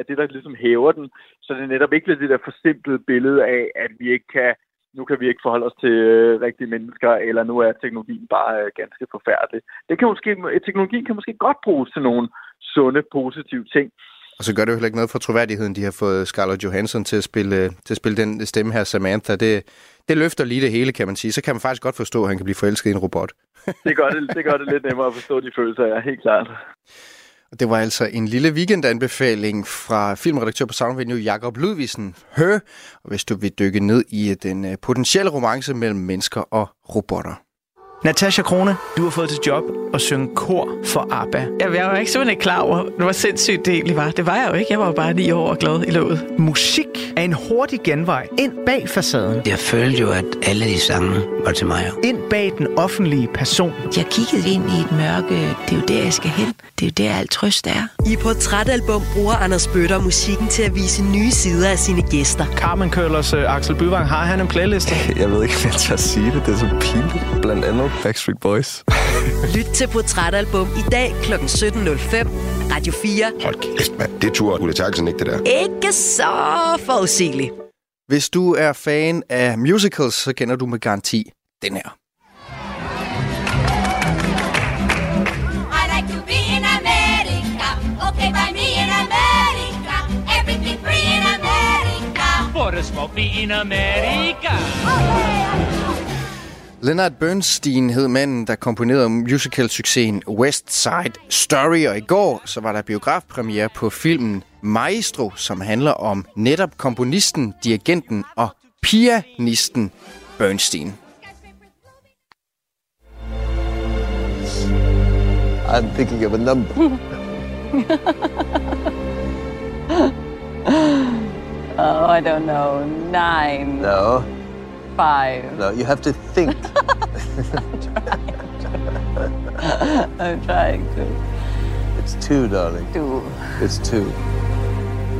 er det, der ligesom hæver den, så det netop ikke bliver det der forsimplede billede af, at vi ikke kan, nu kan vi ikke forholde os til rigtige mennesker, eller nu er teknologien bare ganske forfærdelig. Teknologien kan måske godt bruges til nogle sunde, positive ting. Og så gør det jo heller ikke noget for troværdigheden, de har fået Scarlett Johansson til at spille den stemme her, Samantha. Det løfter lige det hele, kan man sige. Så kan man faktisk godt forstå, at han kan blive forelsket i en robot. Det gør det lidt nemmere at forstå de følelser, ja, helt klart. Og det var altså en lille weekendanbefaling fra filmredaktør på Soundvenue, Jacob Ludvigsen, Her. Og hvis du vil dykke ned i den potentielle romance mellem mennesker og robotter. Natasha Krone, du har fået til job at synge kor for ABBA. Jamen, jeg var ikke simpelthen klar over, hvor sindssygt det egentlig var. Det var jeg jo ikke. Jeg var jo bare 9 år og glad i låget. Musik er en hurtig genvej ind bag facaden. Jeg følte jo, at alle de sange var til mig. Ind bag den offentlige person. Jeg kiggede ind i et mørke. Det er jo der, jeg skal hen. Det er jo der, alt trøst er. I Portrætalbum bruger Anders Bøtter musikken til at vise nye sider af sine gæster. Carmen Køllers Axel Byvang, har han en playliste? Jeg ved ikke, hvad jeg skal sige det. Det er så pinligt. Blandt andet Backstreet Boys. Lyt til Portrætalbum i dag kl. 17.05. Radio 4. Hold kæft, mand. Det turde Ulle Terkelsen ikke, det der. Ikke så forudsigeligt. Hvis du er fan af musicals, så kender du med garanti den her. I like to be in America. Okay, by me in America. Everything free in America. For a smoke be in America. Okay. Leonard Bernstein hed manden, der komponerede musical-succesen West Side Story, og i går så var der biografpremiere på filmen Maestro, som handler om netop komponisten, dirigenten og pianisten Bernstein. I'm thinking of a number. Oh, I don't know. 9. No. 5. No, you have to think. I'm trying to. It's 2, darling. 2. It's 2.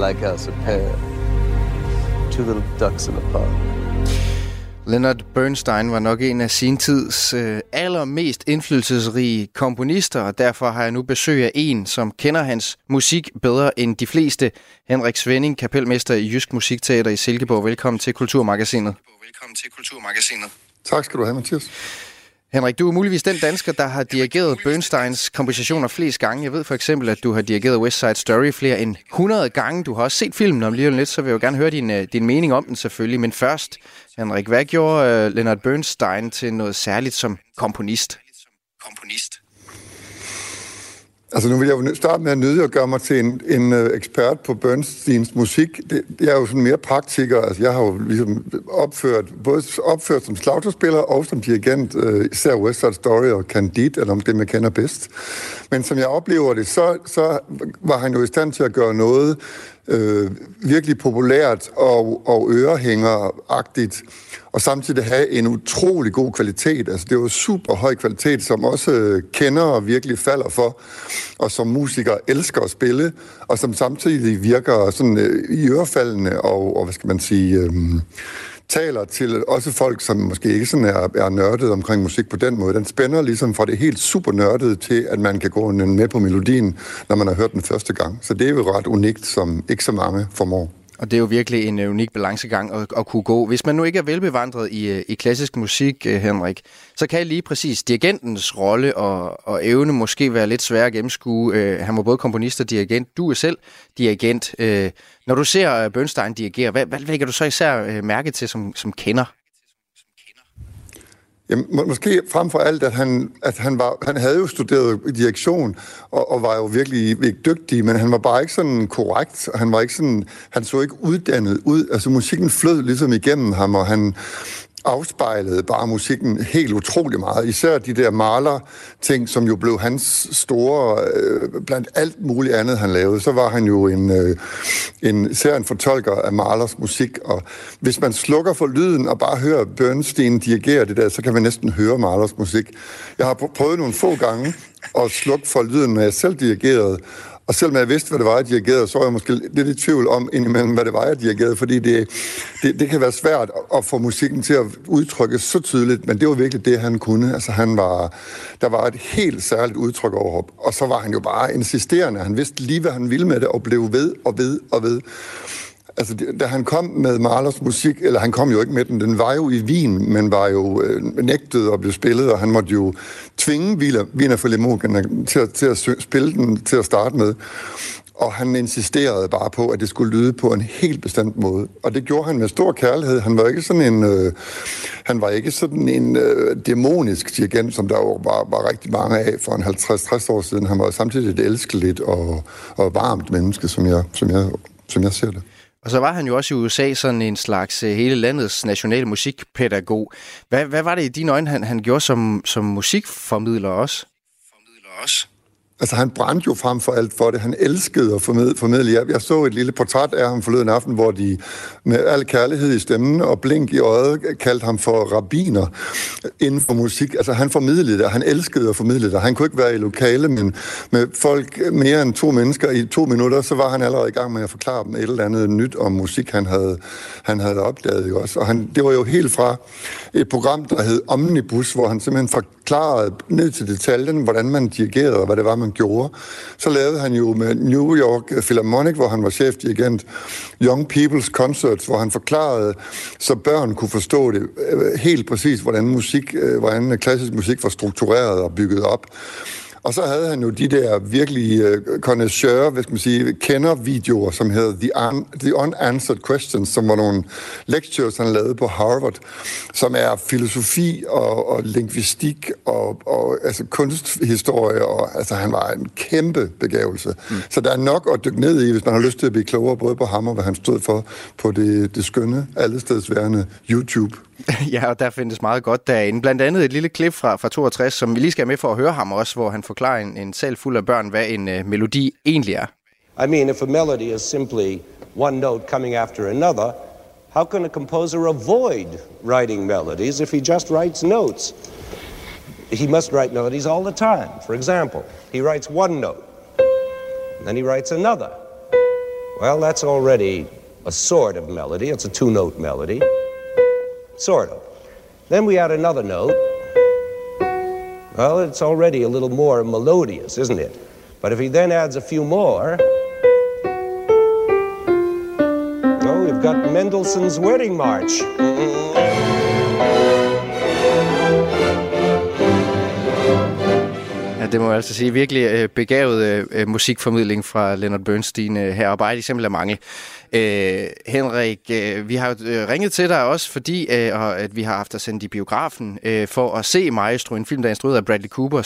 Like us, a pair. 2 little ducks in a pond. Leonard Bernstein var nok en af sin tids allermest indflydelsesrige komponister, og derfor har jeg nu besøg af en, som kender hans musik bedre end de fleste. Henrik Svending, kapelmester i Jysk Musikteater i Silkeborg. Velkommen til Kulturmagasinet. Tak skal du have, Mathias. Henrik, du er muligvis den dansker, der har dirigeret Bernsteins kompositioner flest gange. Jeg ved for eksempel, at du har dirigeret West Side Story flere end 100 gange. Du har også set filmen om lige lidt, så vil jeg jo gerne høre din mening om den selvfølgelig. Men først, Henrik, hvad gjorde Leonard Bernstein til noget særligt som komponist? Altså, nu vil jeg jo starte med at nyde og gøre mig til en ekspert på Bernsteins musik. Jeg er jo sådan mere praktiker. Altså, jeg har jo ligesom både opført som slagterspiller og som dirigent, især West Side Story og Candide, eller om dem, jeg kender bedst. Men som jeg oplever det, så var han jo i stand til at gøre noget virkelig populært og ørehængeragtigt, og samtidig have en utrolig god kvalitet. Altså, det er jo super høj kvalitet, som også kendere virkelig falder for, og som musikere elsker at spille, og som samtidig virker sådan i ørefaldene, og hvad skal man sige, taler til også folk, som måske ikke sådan er nørdet omkring musik på den måde. Den spænder ligesom fra det helt super nørdede til, at man kan gå med på melodien, når man har hørt den første gang. Så det er jo ret unikt, som ikke så mange formår. Og det er jo virkelig en unik balancegang at kunne gå. Hvis man nu ikke er velbevandret i klassisk musik, Henrik, så kan lige præcis dirigentens rolle og evne måske være lidt svær at gennemskue. Han var både komponist og dirigent. Du er selv dirigent. Når du ser Bernstein dirigere, hvad lægger du så især mærke til som kender? Jamen, måske frem for alt, at han havde jo studeret direktion, og var jo virkelig dygtig, men han var bare ikke sådan korrekt, og han så ikke uddannet ud. Altså, musikken flød ligesom igennem ham, og han afspejlede bare musikken helt utrolig meget. Især de der Mahler-ting, som jo blev hans store, blandt alt muligt andet, han lavede. Så var han jo især en fortolker af Mahlers musik. Og hvis man slukker for lyden og bare hører Bernstein dirigere det der, så kan man næsten høre Mahlers musik. Jeg har prøvet nogle få gange at slukke for lyden, når jeg selv dirigerede, Og selvom jeg vidste, hvad det var, jeg dirigerede, så var jeg måske lidt i tvivl om indimellem, hvad det var, jeg dirigerede, fordi det kan være svært at få musikken til at udtrykke så tydeligt, men det var virkelig det, han kunne. Altså, der var et helt særligt udtryk over, og så var han jo bare insisterende. Han vidste lige, hvad han ville med det, og blev ved og ved og ved. Altså, da han kom med Mahlers musik, eller han kom jo ikke med den, den var jo i Wien, men var jo nægtet og blev spillet, og han måtte jo tvinge Wiener Philharmonikerne til at spille den til at starte med. Og han insisterede bare på, at det skulle lyde på en helt bestemt måde. Og det gjorde han med stor kærlighed. Han var ikke sådan en, dæmonisk dirigent, som der jo var rigtig mange af for en 50-60 år siden. Han var samtidig et elskeligt og varmt menneske, som jeg ser det. Og så var han jo også i USA sådan en slags hele landets nationale musikpædagog. Hvad var det i dine øjne, han gjorde som musikformidler også? Altså, han brændte jo frem for alt for det. Han elskede at formidle. Jeg så et lille portræt af ham forleden aften, hvor de med al kærlighed i stemmen og blink i øjet kaldte ham for rabbiner inden for musik. Altså, han formidlede det, han elskede at formidle det. Han kunne ikke være i lokale, men med folk mere end 2 mennesker i 2 minutter, så var han allerede i gang med at forklare dem et eller andet nyt om musik, han havde opdaget jo også. Og det var jo helt fra et program, der hed Omnibus, hvor han simpelthen forklarede ned til detaljen, hvordan man dirigerede og hvad det var, man gjorde. Så lavede han jo med New York Philharmonic, hvor han var chefdirigent, Young People's Concerts, hvor han forklarede, så børn kunne forstå det helt præcis, hvordan klassisk musik var struktureret og bygget op. Og så havde han jo de der virkelig connoisseur, hvad skal man sige, kendervideoer, som hedder The Unanswered Questions, som var nogle lectures, han lavede på Harvard, som er filosofi og lingvistik og altså kunsthistorie, og altså han var en kæmpe begavelse. Mm. Så der er nok at dykke ned i, hvis man har lyst til at blive klogere, både på ham og hvad han stod for, på det skønne, allestedsværende YouTube. Ja, og der findes meget godt derinde. Blandt andet et lille klip fra 62, som vi lige skal med for at høre ham også, hvor han forklarer en sal fuld af børn, hvad en melodi egentlig er. I mean, if a melody is simply one note coming after another, how can a composer avoid writing melodies if he just writes notes? He must write melodies all the time. For example, he writes one note, then he writes another. Well, that's already a sort of melody. It's a two-note melody. Sort of. Then we add another note. Well, it's already a little more melodious, isn't it? But if he then adds a few more... Oh, we've got Mendelssohn's Wedding March. Ja, det må jeg altså sige. Virkelig begavet musikformidling fra Leonard Bernstein her, og bare et eksempel af mange. Henrik, vi har ringet til dig også, fordi at vi har haft at sende i biografen for at se Maestro, en film, der er instrueret af Bradley Cooper,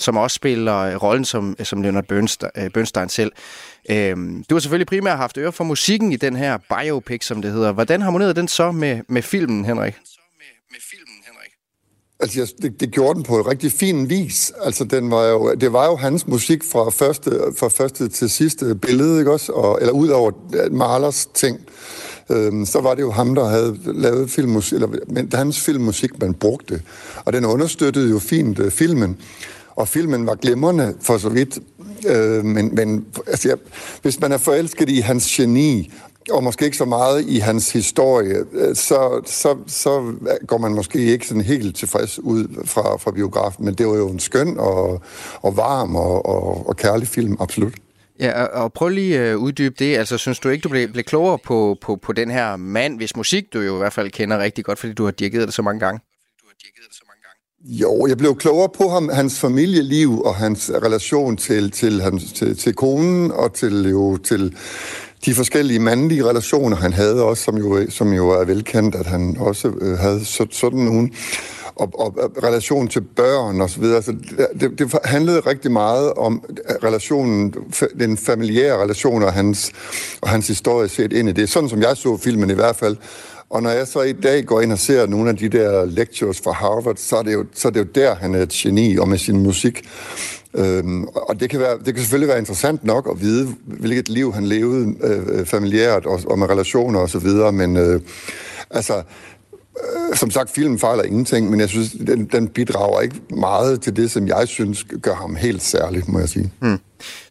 som også spiller rollen som Leonard Bernstein selv. Du har selvfølgelig primært haft øre for musikken i den her biopic, som det hedder. Hvordan harmonerede den så med filmen, Henrik? Altså, det gjorde den på en rigtig fin vis. Altså, det var jo hans musik fra første til sidste billede, ikke også? Eller ud over Mahlers ting. Så var det jo ham, der havde lavet filmmusik, eller hans filmmusik, man brugte. Og den understøttede jo fint filmen. Og filmen var glimrende for så vidt. Men hvis man er forelsket i hans geni, og måske ikke så meget i hans historie, så går man måske ikke sådan helt tilfreds ud fra biografen, men det var jo en skøn og varm og kærlig film, absolut. Ja, og prøv lige at uddybe det. Altså, synes du ikke, du blev klogere på den her mand, hvis musik du jo i hvert fald kender rigtig godt, fordi du har dirigeret det så mange gange? Jo, jeg blev klogere på ham, hans familieliv og hans relation til konen og til de forskellige mandlige relationer, han havde også, som jo er velkendt, at han også havde sådan nogle, og relation til børn og så videre. Altså, det handlede rigtig meget om relationen, den familiære relation og hans historie set ind i det. Sådan som jeg så filmen i hvert fald. Og når jeg så i dag går ind og ser nogle af de der lectures fra Harvard, så er det jo der, han er et geni, og med sin musik. Og det kan selvfølgelig være interessant nok at vide, hvilket liv han levede familiært og med relationer og så videre, men Som sagt, filmen fejler ingenting, men jeg synes, den bidrager ikke meget til det, som jeg synes gør ham helt særligt, må jeg sige. Mm.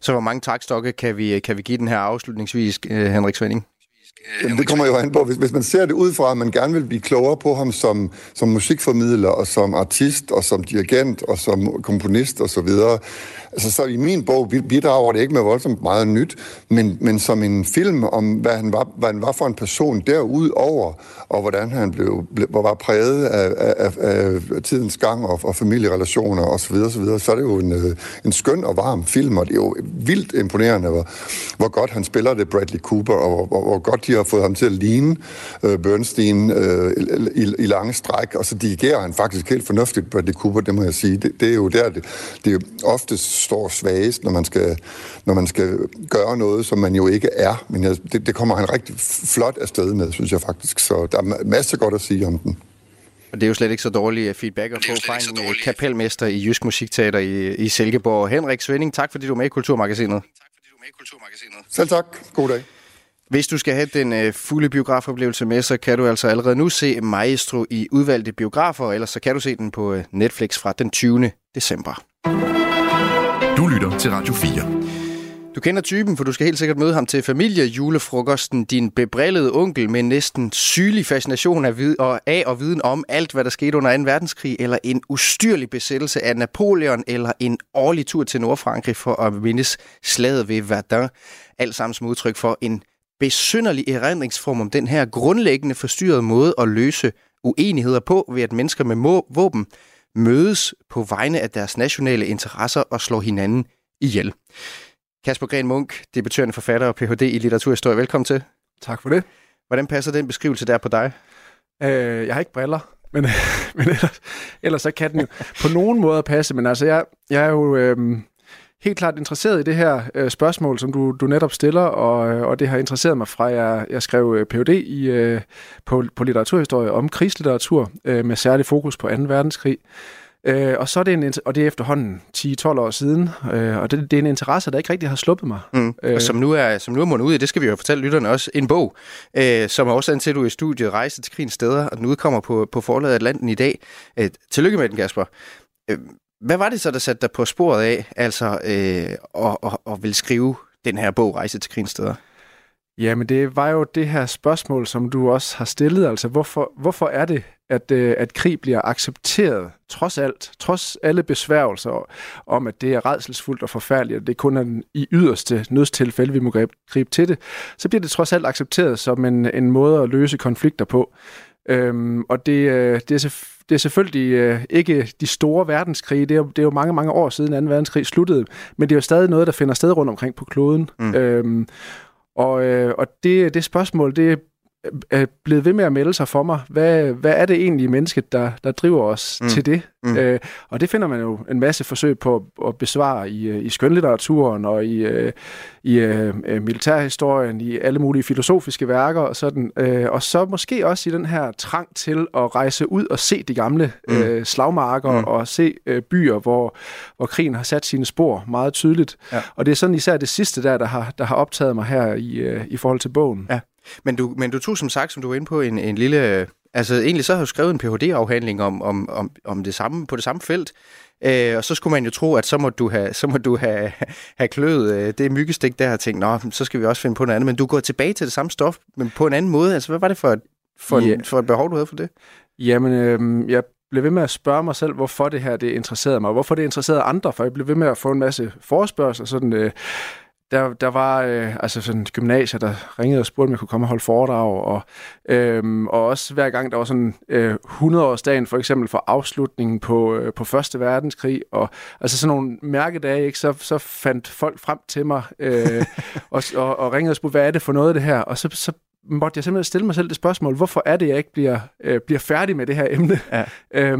Så hvor mange takstokke kan vi give den her afslutningsvis, Henrik Svending? Jamen, det kommer jo an på, hvis man ser det ud fra, at man gerne vil blive klogere på ham som musikformidler og som artist og som dirigent og som komponist og så videre. Altså, så i min bog bidrager det ikke med voldsomt meget nyt, men som en film om, hvad han var for en person derudover, og hvordan han var præget af tidens gang og familierelationer og så videre, så er det jo en skøn og varm film, og det er jo vildt imponerende, hvor godt han spiller det, Bradley Cooper, og hvor godt de har fået ham til at ligne Bernstein i lange stræk, og så dirigerer han faktisk helt fornuftigt, Bradley Cooper, det må jeg sige. Det er jo der, det er ofte står svagest, når man skal gøre noget, som man jo ikke er. Men det kommer han rigtig flot afsted med, synes jeg faktisk. Så der er masser godt at sige om den. Og det er jo slet ikke så dårlig feedback at få fra en kapelmester i Jysk Musikteater i Silkeborg. Henrik Svending, tak fordi du er med i Kulturmagasinet. Selv tak. God dag. Hvis du skal have den fulde biografoplevelse med, så kan du altså allerede nu se Maestro i udvalgte biografer, eller så kan du se den på Netflix fra den 20. december. Du lytter til Radio 4. Du kender typen, for du skal helt sikkert møde ham til familiejulefrokosten. Din bebrillede onkel med næsten sygelig fascination af og viden om alt, hvad der skete under 2. verdenskrig, eller en ustyrlig besættelse af Napoleon, eller en årlig tur til Nordfrankrig for at mindes slaget ved Verdun. Alt sammen som udtryk for en besynderlig erindringsform om den her grundlæggende forstyrrede måde at løse uenigheder på, ved at mennesker med våben mødes på vegne af deres nationale interesser og slår hinanden ihjel. Kasper Gren Munk, debuterende forfatter og Ph.D. i litteraturhistorie, velkommen til. Tak for det. Hvordan passer den beskrivelse der på dig? Jeg har ikke briller, men ellers så kan den jo på nogen måde passe, men altså jeg er jo helt klart interesseret i det her spørgsmål, som du netop stiller, og det har interesseret mig fra, jeg skrev Ph.D. på litteraturhistorie om krigslitteratur med særlig fokus på 2. verdenskrig. Og det er efterhånden 10-12 år siden, og det er en interesse, der ikke rigtig har sluppet mig. Mm. Og som nu er mundet ud i, det skal vi jo fortælle lytterne også, en bog, som er årsagen til, at du er i studiet, Rejse til krigens steder, og den udkommer på forlaget Atlanten i dag. Tillykke med den, Kasper. Hvad var det så, der satte dig på sporet af, altså at ville skrive den her bog, Rejse til krigens steder? Jamen, det var jo det her spørgsmål, som du også har stillet, altså hvorfor er det, at krig bliver accepteret, trods alle besværgelser om, at det er rædselsfuldt og forfærdeligt, og det kun er i yderste nødstilfælde, vi må gribe til det, så bliver det trods alt accepteret som en måde at løse konflikter på. Og det er selvfølgelig ikke de store verdenskrige. Det er jo mange, mange år siden 2. verdenskrig sluttede, men det er jo stadig noget, der finder sted rundt omkring på kloden. Mm. Og det spørgsmål, det er blevet ved med at melde sig for mig. Hvad er det egentlig mennesket, der driver os til det? Mm. Og det finder man jo en masse forsøg på at besvare i skønlitteraturen og i militærhistorien, i alle mulige filosofiske værker og sådan. Og så måske også i den her trang til at rejse ud og se de gamle slagmarker og se byer, hvor krigen har sat sine spor meget tydeligt. Ja. Og det er sådan især det sidste der har optaget mig her i forhold til bogen. Ja. Men du tog som sagt, som du var inde på, en lille... Altså egentlig så har du skrevet en Ph.D.-afhandling om det samme, på det samme felt, og så skulle man jo tro, at så må du have kløet det myggestik der og tænkt, nå, så skal vi også finde på noget andet. Men du går tilbage til det samme stof, men på en anden måde. Altså hvad var det for et behov, du havde for det? Jamen, jeg blev ved med at spørge mig selv, hvorfor det her det interesserede mig, og hvorfor det interesserede andre, for jeg blev ved med at få en masse forespørgsler, sådan... Der var altså sådan gymnasier, der ringede og spurgte, om jeg kunne komme og holde foredrag, og også hver gang der var sådan 100-årsdagen for eksempel for afslutningen på Første Verdenskrig, og altså sådan nogle mærkedage, ikke? Så fandt folk frem til mig og ringede og spurgte, hvad er det for noget det her, og så måtte jeg simpelthen stille mig selv det spørgsmål, hvorfor er det, jeg ikke bliver færdig med det her emne? Ja.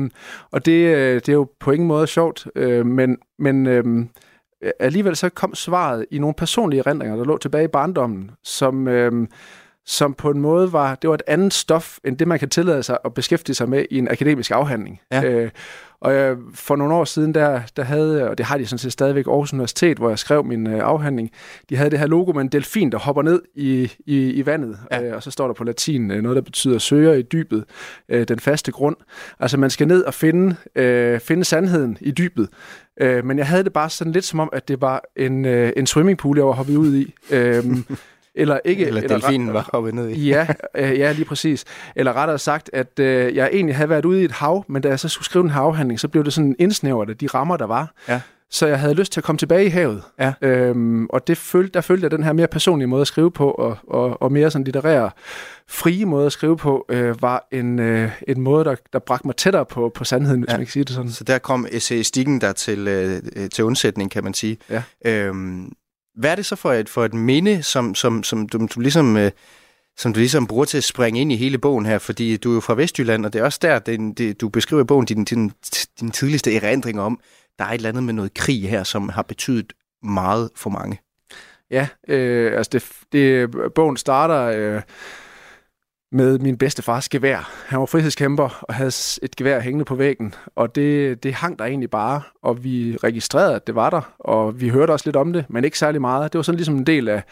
Og det er jo på ingen måde sjovt, men alligevel så kom svaret i nogle personlige erindringer, der lå tilbage i barndommen, som som på en måde var, det var et andet stof, end det man kan tillade sig at beskæftige sig med i en akademisk afhandling. Ja. Og jeg, for nogle år siden, der havde, og det har de sådan set stadigvæk, Aarhus Universitet, hvor jeg skrev min afhandling, de havde det her logo med en delfin, der hopper ned i vandet, ja. Og så står der på latin noget, der betyder søger i dybet, den faste grund. Altså man skal ned og finde sandheden i dybet. Men jeg havde det bare sådan lidt som om, at det var en swimmingpool, jeg var hoppet ud i. Eller delfinen var hoppet ned i. Ja, lige præcis. Eller rettere sagt, at jeg egentlig havde været ude i et hav, men da jeg så skulle skrive en havhandling, så blev det sådan indsnævret af de rammer, der var. Ja. Så jeg havde lyst til at komme tilbage i havet. Ja. Og der følte jeg den her mere personlige måde at skrive på, og mere sådan litterære, frie måde at skrive på, var en måde, der bragte mig tættere på sandheden, hvis man kan sige det sådan. Så der kom essayistikken der til undsætning, kan man sige. Ja. Hvad er det så for et minde, som du ligesom bruger til at springe ind i hele bogen her? Fordi du er jo fra Vestjylland, og det er også der, du beskriver i bogen din tidligste erindring om, der er et eller andet med noget krig her, som har betydet meget for mange. Ja, altså bogen starter med min bedstefars gevær. Han var frihedskæmper og havde et gevær hængende på væggen, og det hang der egentlig bare, og vi registrerede, at det var der, og vi hørte også lidt om det, men ikke særlig meget. Det var sådan ligesom en del af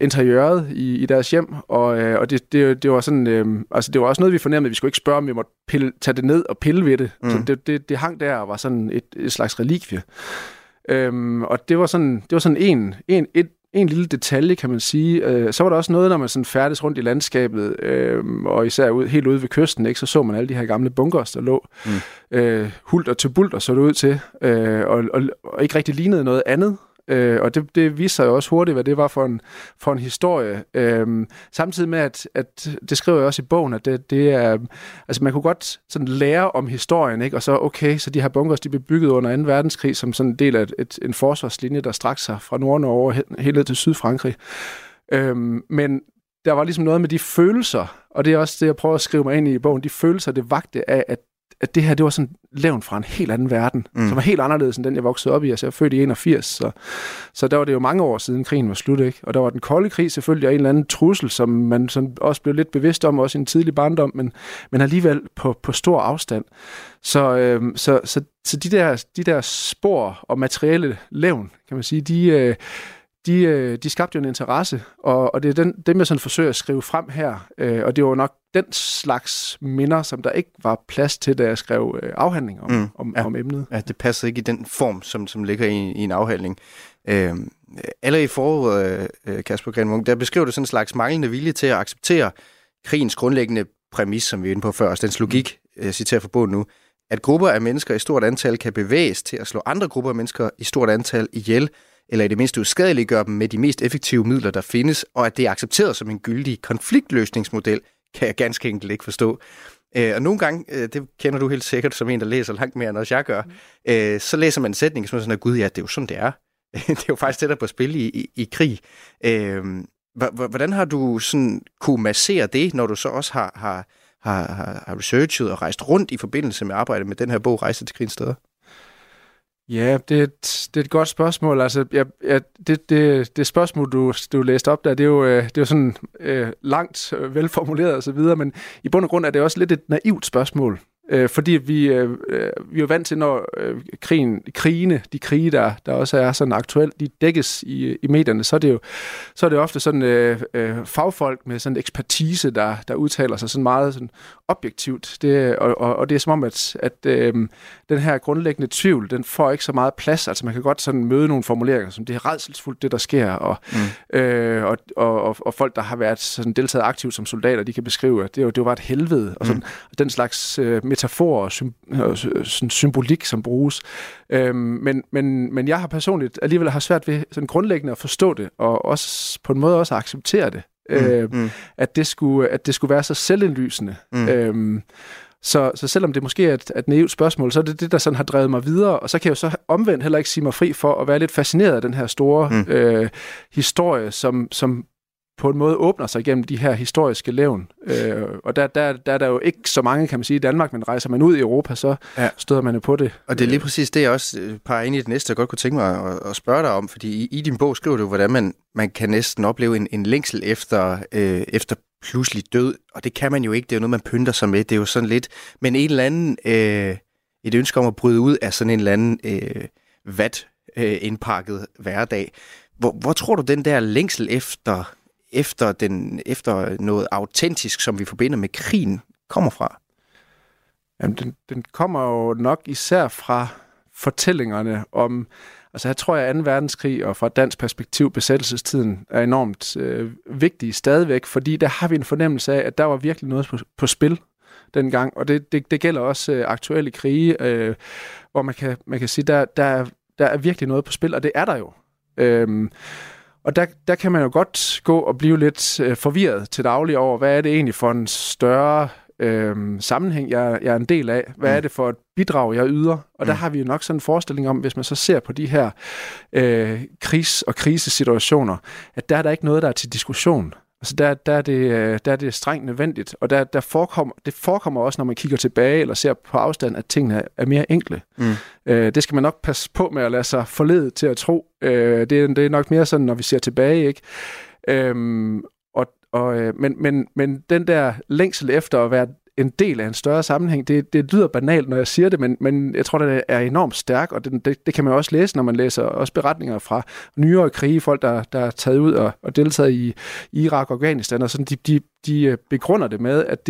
interiøret i deres hjem, og det var sådan, altså det var også noget, vi fornemmede, vi skulle ikke spørge, om vi måtte tage det ned og pille ved det. Mm. Så det hang der og var sådan et slags relikvie. Og det var sådan en lille detalje, kan man sige. Så var der også noget, når man sådan færdes rundt i landskabet, og især helt ude ved kysten, ikke, så man alle de her gamle bunkers, der lå hult og til bulter, så det ud til, og ikke rigtig lignede noget andet. Og det viste sig jo også hurtigt, hvad det var for en historie. Samtidig med, at det skriver jeg også i bogen, at det er... Altså, man kunne godt sådan lære om historien, ikke? Og så, okay, så de her bunkers, de blev bygget under 2. verdenskrig, som sådan en del af en forsvarslinje, der strakte sig fra Nord-Norge helt ned til Sydfrankrig. Men der var ligesom noget med de følelser, og det er også det, jeg prøver at skrive mig ind i bogen, de følelser, det vagte af, at det her, det var sådan levn fra en helt anden verden, som var helt anderledes end den, jeg voksede op i. Altså, jeg var født i 81, så der var det jo mange år siden, krigen var slut, ikke? Og der var den kolde krig selvfølgelig, og en eller anden trussel, som man sådan også blev lidt bevidst om, også i en tidlig barndom, men alligevel på stor afstand. Så de der spor og materielle levn, kan man sige, de skabte jo en interesse, og det er dem, jeg sådan forsøger at skrive frem her. Og det var nok den slags minder, som der ikke var plads til, da jeg skrev afhandling om emnet. Ja, det passer ikke i den form, som ligger i en afhandling. Allerede i foråret, Kasper Gren Munk, der beskriver du sådan en slags manglende vilje til at acceptere krigens grundlæggende præmis, som vi var inde på før, og dens logik, jeg citerer fra bogen nu, at grupper af mennesker i stort antal kan bevæges til at slå andre grupper af mennesker i stort antal ihjel, eller i det mindste uskadeliggøre dem med de mest effektive midler, der findes, og at det er accepteret som en gyldig konfliktløsningsmodel, kan jeg ganske enkelt ikke forstå. Og nogle gange, det kender du helt sikkert som en, der læser langt mere, end også jeg gør, så læser man en sætning, som er sådan, at gud ja, det er jo sådan, det er. Det er jo faktisk det, der er på spil i krig. Hvordan har du sådan kunne massere det, når du så også har researchet og rejst rundt i forbindelse med arbejdet med den her bog, Rejse til krigens steder? Ja, det er et godt spørgsmål. Altså, det spørgsmål, du læste op der, det er jo sådan langt velformuleret og så videre, men i bund og grund er det også lidt et naivt spørgsmål, fordi vi er jo vant til, når krige, der også er sådan aktuelt, de dækkes i medierne, så er det ofte sådan fagfolk med sådan ekspertise, der udtaler sig sådan meget sådan objektivt. Og det er som om, at den her grundlæggende tvivl, den får ikke så meget plads. Altså man kan godt sådan møde nogle formuleringer, som det er rædselsfuldt, det der sker, og folk, der har været sådan deltaget aktivt som soldater, de kan beskrive, at det var et helvede, og sådan den slags metaforer og symbolik, som bruges. Men jeg har personligt alligevel har svært ved sådan grundlæggende at forstå det, og også på en måde også at acceptere det. At det skulle være så selvindlysende. Så selvom det måske er et naivt spørgsmål, så er det, der sådan har drevet mig videre, og så kan jeg jo så omvendt heller ikke sige mig fri for at være lidt fascineret af den her store historie, som på en måde åbner sig gennem de her historiske levn. Og der er der jo ikke så mange, kan man sige, i Danmark, men rejser man ud i Europa, så støder man jo på det. Og det er lige præcis det, jeg også peger ind i det næste, jeg godt kunne tænke mig at spørge dig om, fordi i din bog skriver du, hvordan man kan næsten opleve en længsel efter pludselig død, og det kan man jo ikke, det er jo noget, man pynter sig med, det er jo sådan lidt, men en eller anden, et ønske om at bryde ud af sådan en eller anden indpakket hverdag. Hvor tror du, den der længsel efter noget autentisk, som vi forbinder med krigen, kommer fra? Jamen, den kommer jo nok især fra fortællingerne om, altså her tror jeg, at 2. verdenskrig og fra et dansk perspektiv besættelsestiden er enormt vigtige stadigvæk, fordi der har vi en fornemmelse af, at der var virkelig noget på spil dengang, og det gælder også aktuelle krige, hvor man kan sige, der er virkelig noget på spil, og det er der jo. Og der kan man jo godt gå og blive lidt forvirret til daglig over, hvad er det egentlig for en større sammenhæng, jeg er en del af? Hvad er det for et bidrag, jeg yder? Og der har vi jo nok sådan en forestilling om, hvis man så ser på de her krisesituationer, at der ikke noget, der er til diskussion. Altså der er det strengt nødvendigt, og det forekommer også, når man kigger tilbage eller ser på afstand, at tingene er mere enkle. Det skal man nok passe på med at lade sig forlede til at tro. Det er nok mere sådan, når vi ser tilbage, ikke? Men den der længsel efter at være en del af en større sammenhæng, det lyder banalt, når jeg siger det, men jeg tror, det er enormt stærk, og det kan man også læse, når man læser også beretninger fra nyere krige, folk, der er taget ud og deltaget i Irak og Afghanistan, og sådan, de begrunder det med, at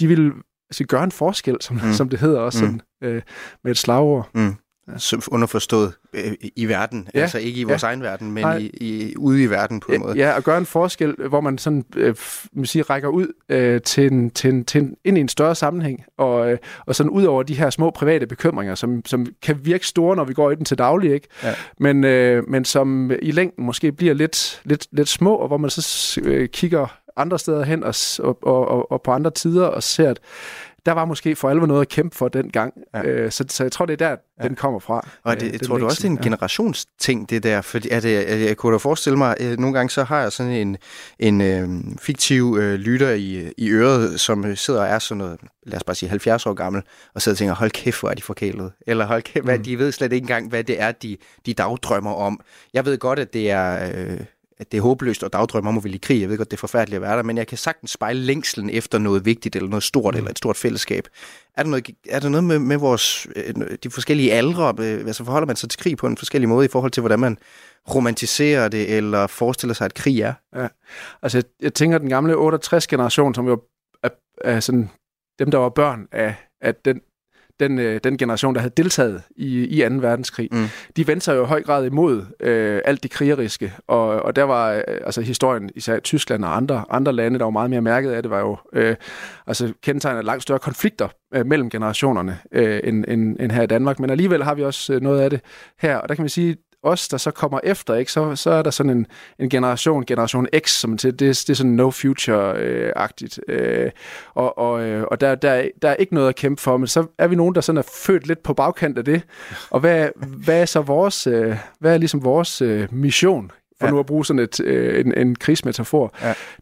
de vil altså, gøre en forskel, som det hedder også, sådan, med et slagord. Underforstået i verden, altså ikke i vores egen verden, men ude i verden på en måde. Ja, og gøre en forskel, hvor man sådan, man siger, rækker ud ind i en større sammenhæng, og sådan ud over de her små private bekymringer, som kan virke store, når vi går i den til daglig, ikke? Ja. Men som i længden måske bliver lidt små, og hvor man så kigger andre steder hen og på andre tider og ser, at der var måske for alvor noget at kæmpe for dengang. Ja. Så jeg tror, det er der, den kommer fra. Og det, tror du også, det er en generationsting, det der? Fordi jeg kunne da forestille mig, nogle gange så har jeg sådan en fiktiv lytter i øret, som sidder og er sådan noget, lad os bare sige 70 år gammel, og sidder og tænker, hold kæft, hvor er de forkælet. Eller hold kæft, hvad, de ved slet ikke engang, hvad det er, de dagdrømmer om. Jeg ved godt, at det er... at det er håbløst og dagdrømme om at ville i krig. Jeg ved godt, det er forfærdeligt at være der, men jeg kan sagtens spejle længslen efter noget vigtigt, eller noget stort, eller et stort fællesskab. Er der noget med vores, de forskellige aldre? Altså forholder man sig til krig på en forskellig måde i forhold til, hvordan man romantiserer det, eller forestiller sig, at krig er? Ja. Altså jeg tænker, den gamle 68-generation, som jo er sådan, dem, der var børn af den generation, der havde deltaget i 2. verdenskrig, de vendte sig jo i høj grad imod alt det krigeriske, og der var altså historien, især Tyskland og andre lande, der var meget mere mærket af det, var jo altså kendetegnet langt større konflikter mellem generationerne end her i Danmark, men alligevel har vi også noget af det her, og der kan man sige, os, der så kommer efter, ikke? Så er der sådan en generation X, som det er sådan no future-agtigt. Og der er ikke noget at kæmpe for, men så er vi nogen, der sådan er født lidt på bagkant af det. Og hvad er så vores, hvad er ligesom vores mission, for nu at bruge sådan en krigsmetafor?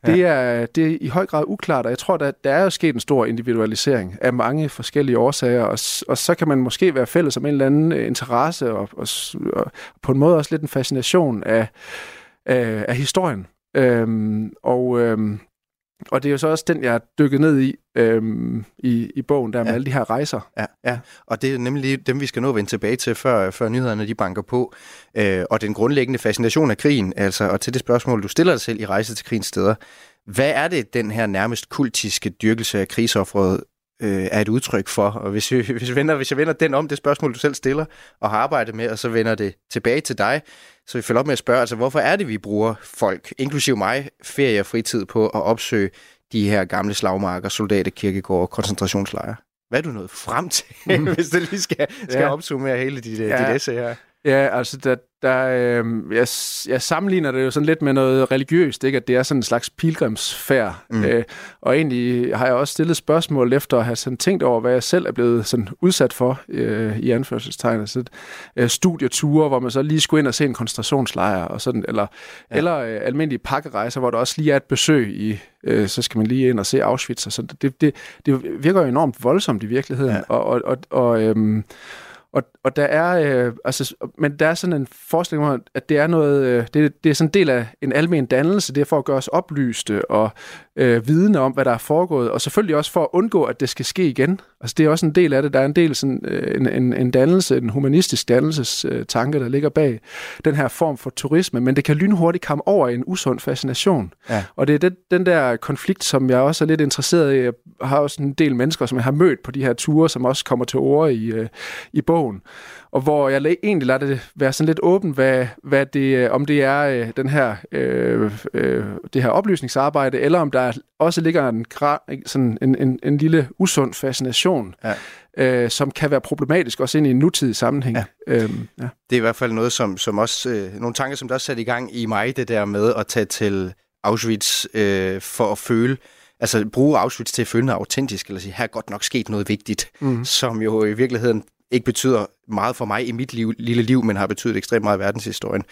Det er i høj grad uklart, og jeg tror, der er jo sket en stor individualisering af mange forskellige årsager, og så kan man måske være fælles om en eller anden interesse, og på en måde også lidt en fascination af historien. Og det er jo så også den, jeg dykket ned i bogen, der med alle de her rejser. Ja, og det er nemlig dem, vi skal nå at vende tilbage til, før nyhederne de banker på. Og den grundlæggende fascination af krigen, altså, og til det spørgsmål, du stiller dig selv i Rejse til krigens steder. Hvad er det, den her nærmest kultiske dyrkelse af krigsofferet er et udtryk for? Og hvis jeg vender den om, det spørgsmål, du selv stiller og har arbejdet med, og så vender det tilbage til dig, så vi følger op med at spørge, altså hvorfor er det, vi bruger folk, inklusive mig, ferie og fritid på at opsøge de her gamle slagmarker, soldaterkirkegårde, koncentrationslejre? Hvad er du nået frem til, hvis det lige skal opsummere hele dit essay her? Ja, altså jeg sammenligner det jo sådan lidt med noget religiøst, ikke? At det er sådan en slags pilgrimsfærd. Mm. Og egentlig har jeg også stillet spørgsmål efter at have sådan tænkt over, hvad jeg selv er blevet sådan udsat for, i anførselstegn. Så, studieture, hvor man så lige skulle ind og se en koncentrationslejr, og sådan, eller almindelige pakkerejser, hvor der også lige er et besøg i, så skal man lige ind og se Auschwitz. Og sådan. Det virker jo enormt voldsomt i virkeligheden, og der er, men der er sådan en forestilling om, at det er noget, det er sådan en del af en almen dannelse, det er for at gøre os oplyste og vidne om, hvad der er foregået, og selvfølgelig også for at undgå, at det skal ske igen. Altså det er også en del af det, der er en del sådan en dannelse, en humanistisk dannelsestanke, der ligger bag den her form for turisme, men det kan lynhurtigt komme over i en usund fascination. Ja. Og det er den der konflikt, som jeg også er lidt interesseret i. Jeg har også en del mennesker, som jeg har mødt på de her ture, som også kommer til ord i bogen. Og hvor jeg egentlig lader det være sådan lidt åben, hvad det, om det er det her oplysningsarbejde, eller om der også ligger en lille usund fascination, som kan være problematisk også ind i en nutidig sammenhæng. Ja. Det er i hvert fald noget, som også nogle tanker, som der også satte i gang i mig, det der med at tage til Auschwitz for at føle, altså bruge Auschwitz til at føle noget autentisk, eller sige, her er godt nok sket noget vigtigt, som jo i virkeligheden ikke betyder meget for mig i mit lille liv, men har betydet ekstremt meget i verdenshistorien.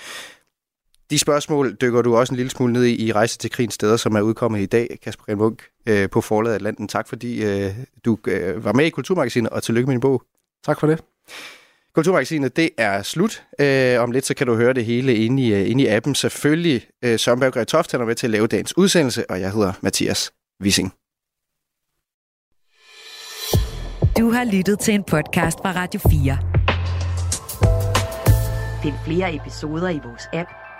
De spørgsmål dykker du også en lille smule ned i Rejse til krigens steder, som er udkommet i dag, Kasper Gren Munk, på forlaget Atlanten. Tak fordi du var med i Kulturmagasinet, og tillykke med din bog. Tak for det. Kulturmagasinet, det er slut. Om lidt, så kan du høre det hele inde i appen. Selvfølgelig Søren Berg Gretoft, han er med til at lave dagens udsendelse, og jeg hedder Mathias Wising. Du har lyttet til en podcast fra Radio 4. Find flere episoder i vores app,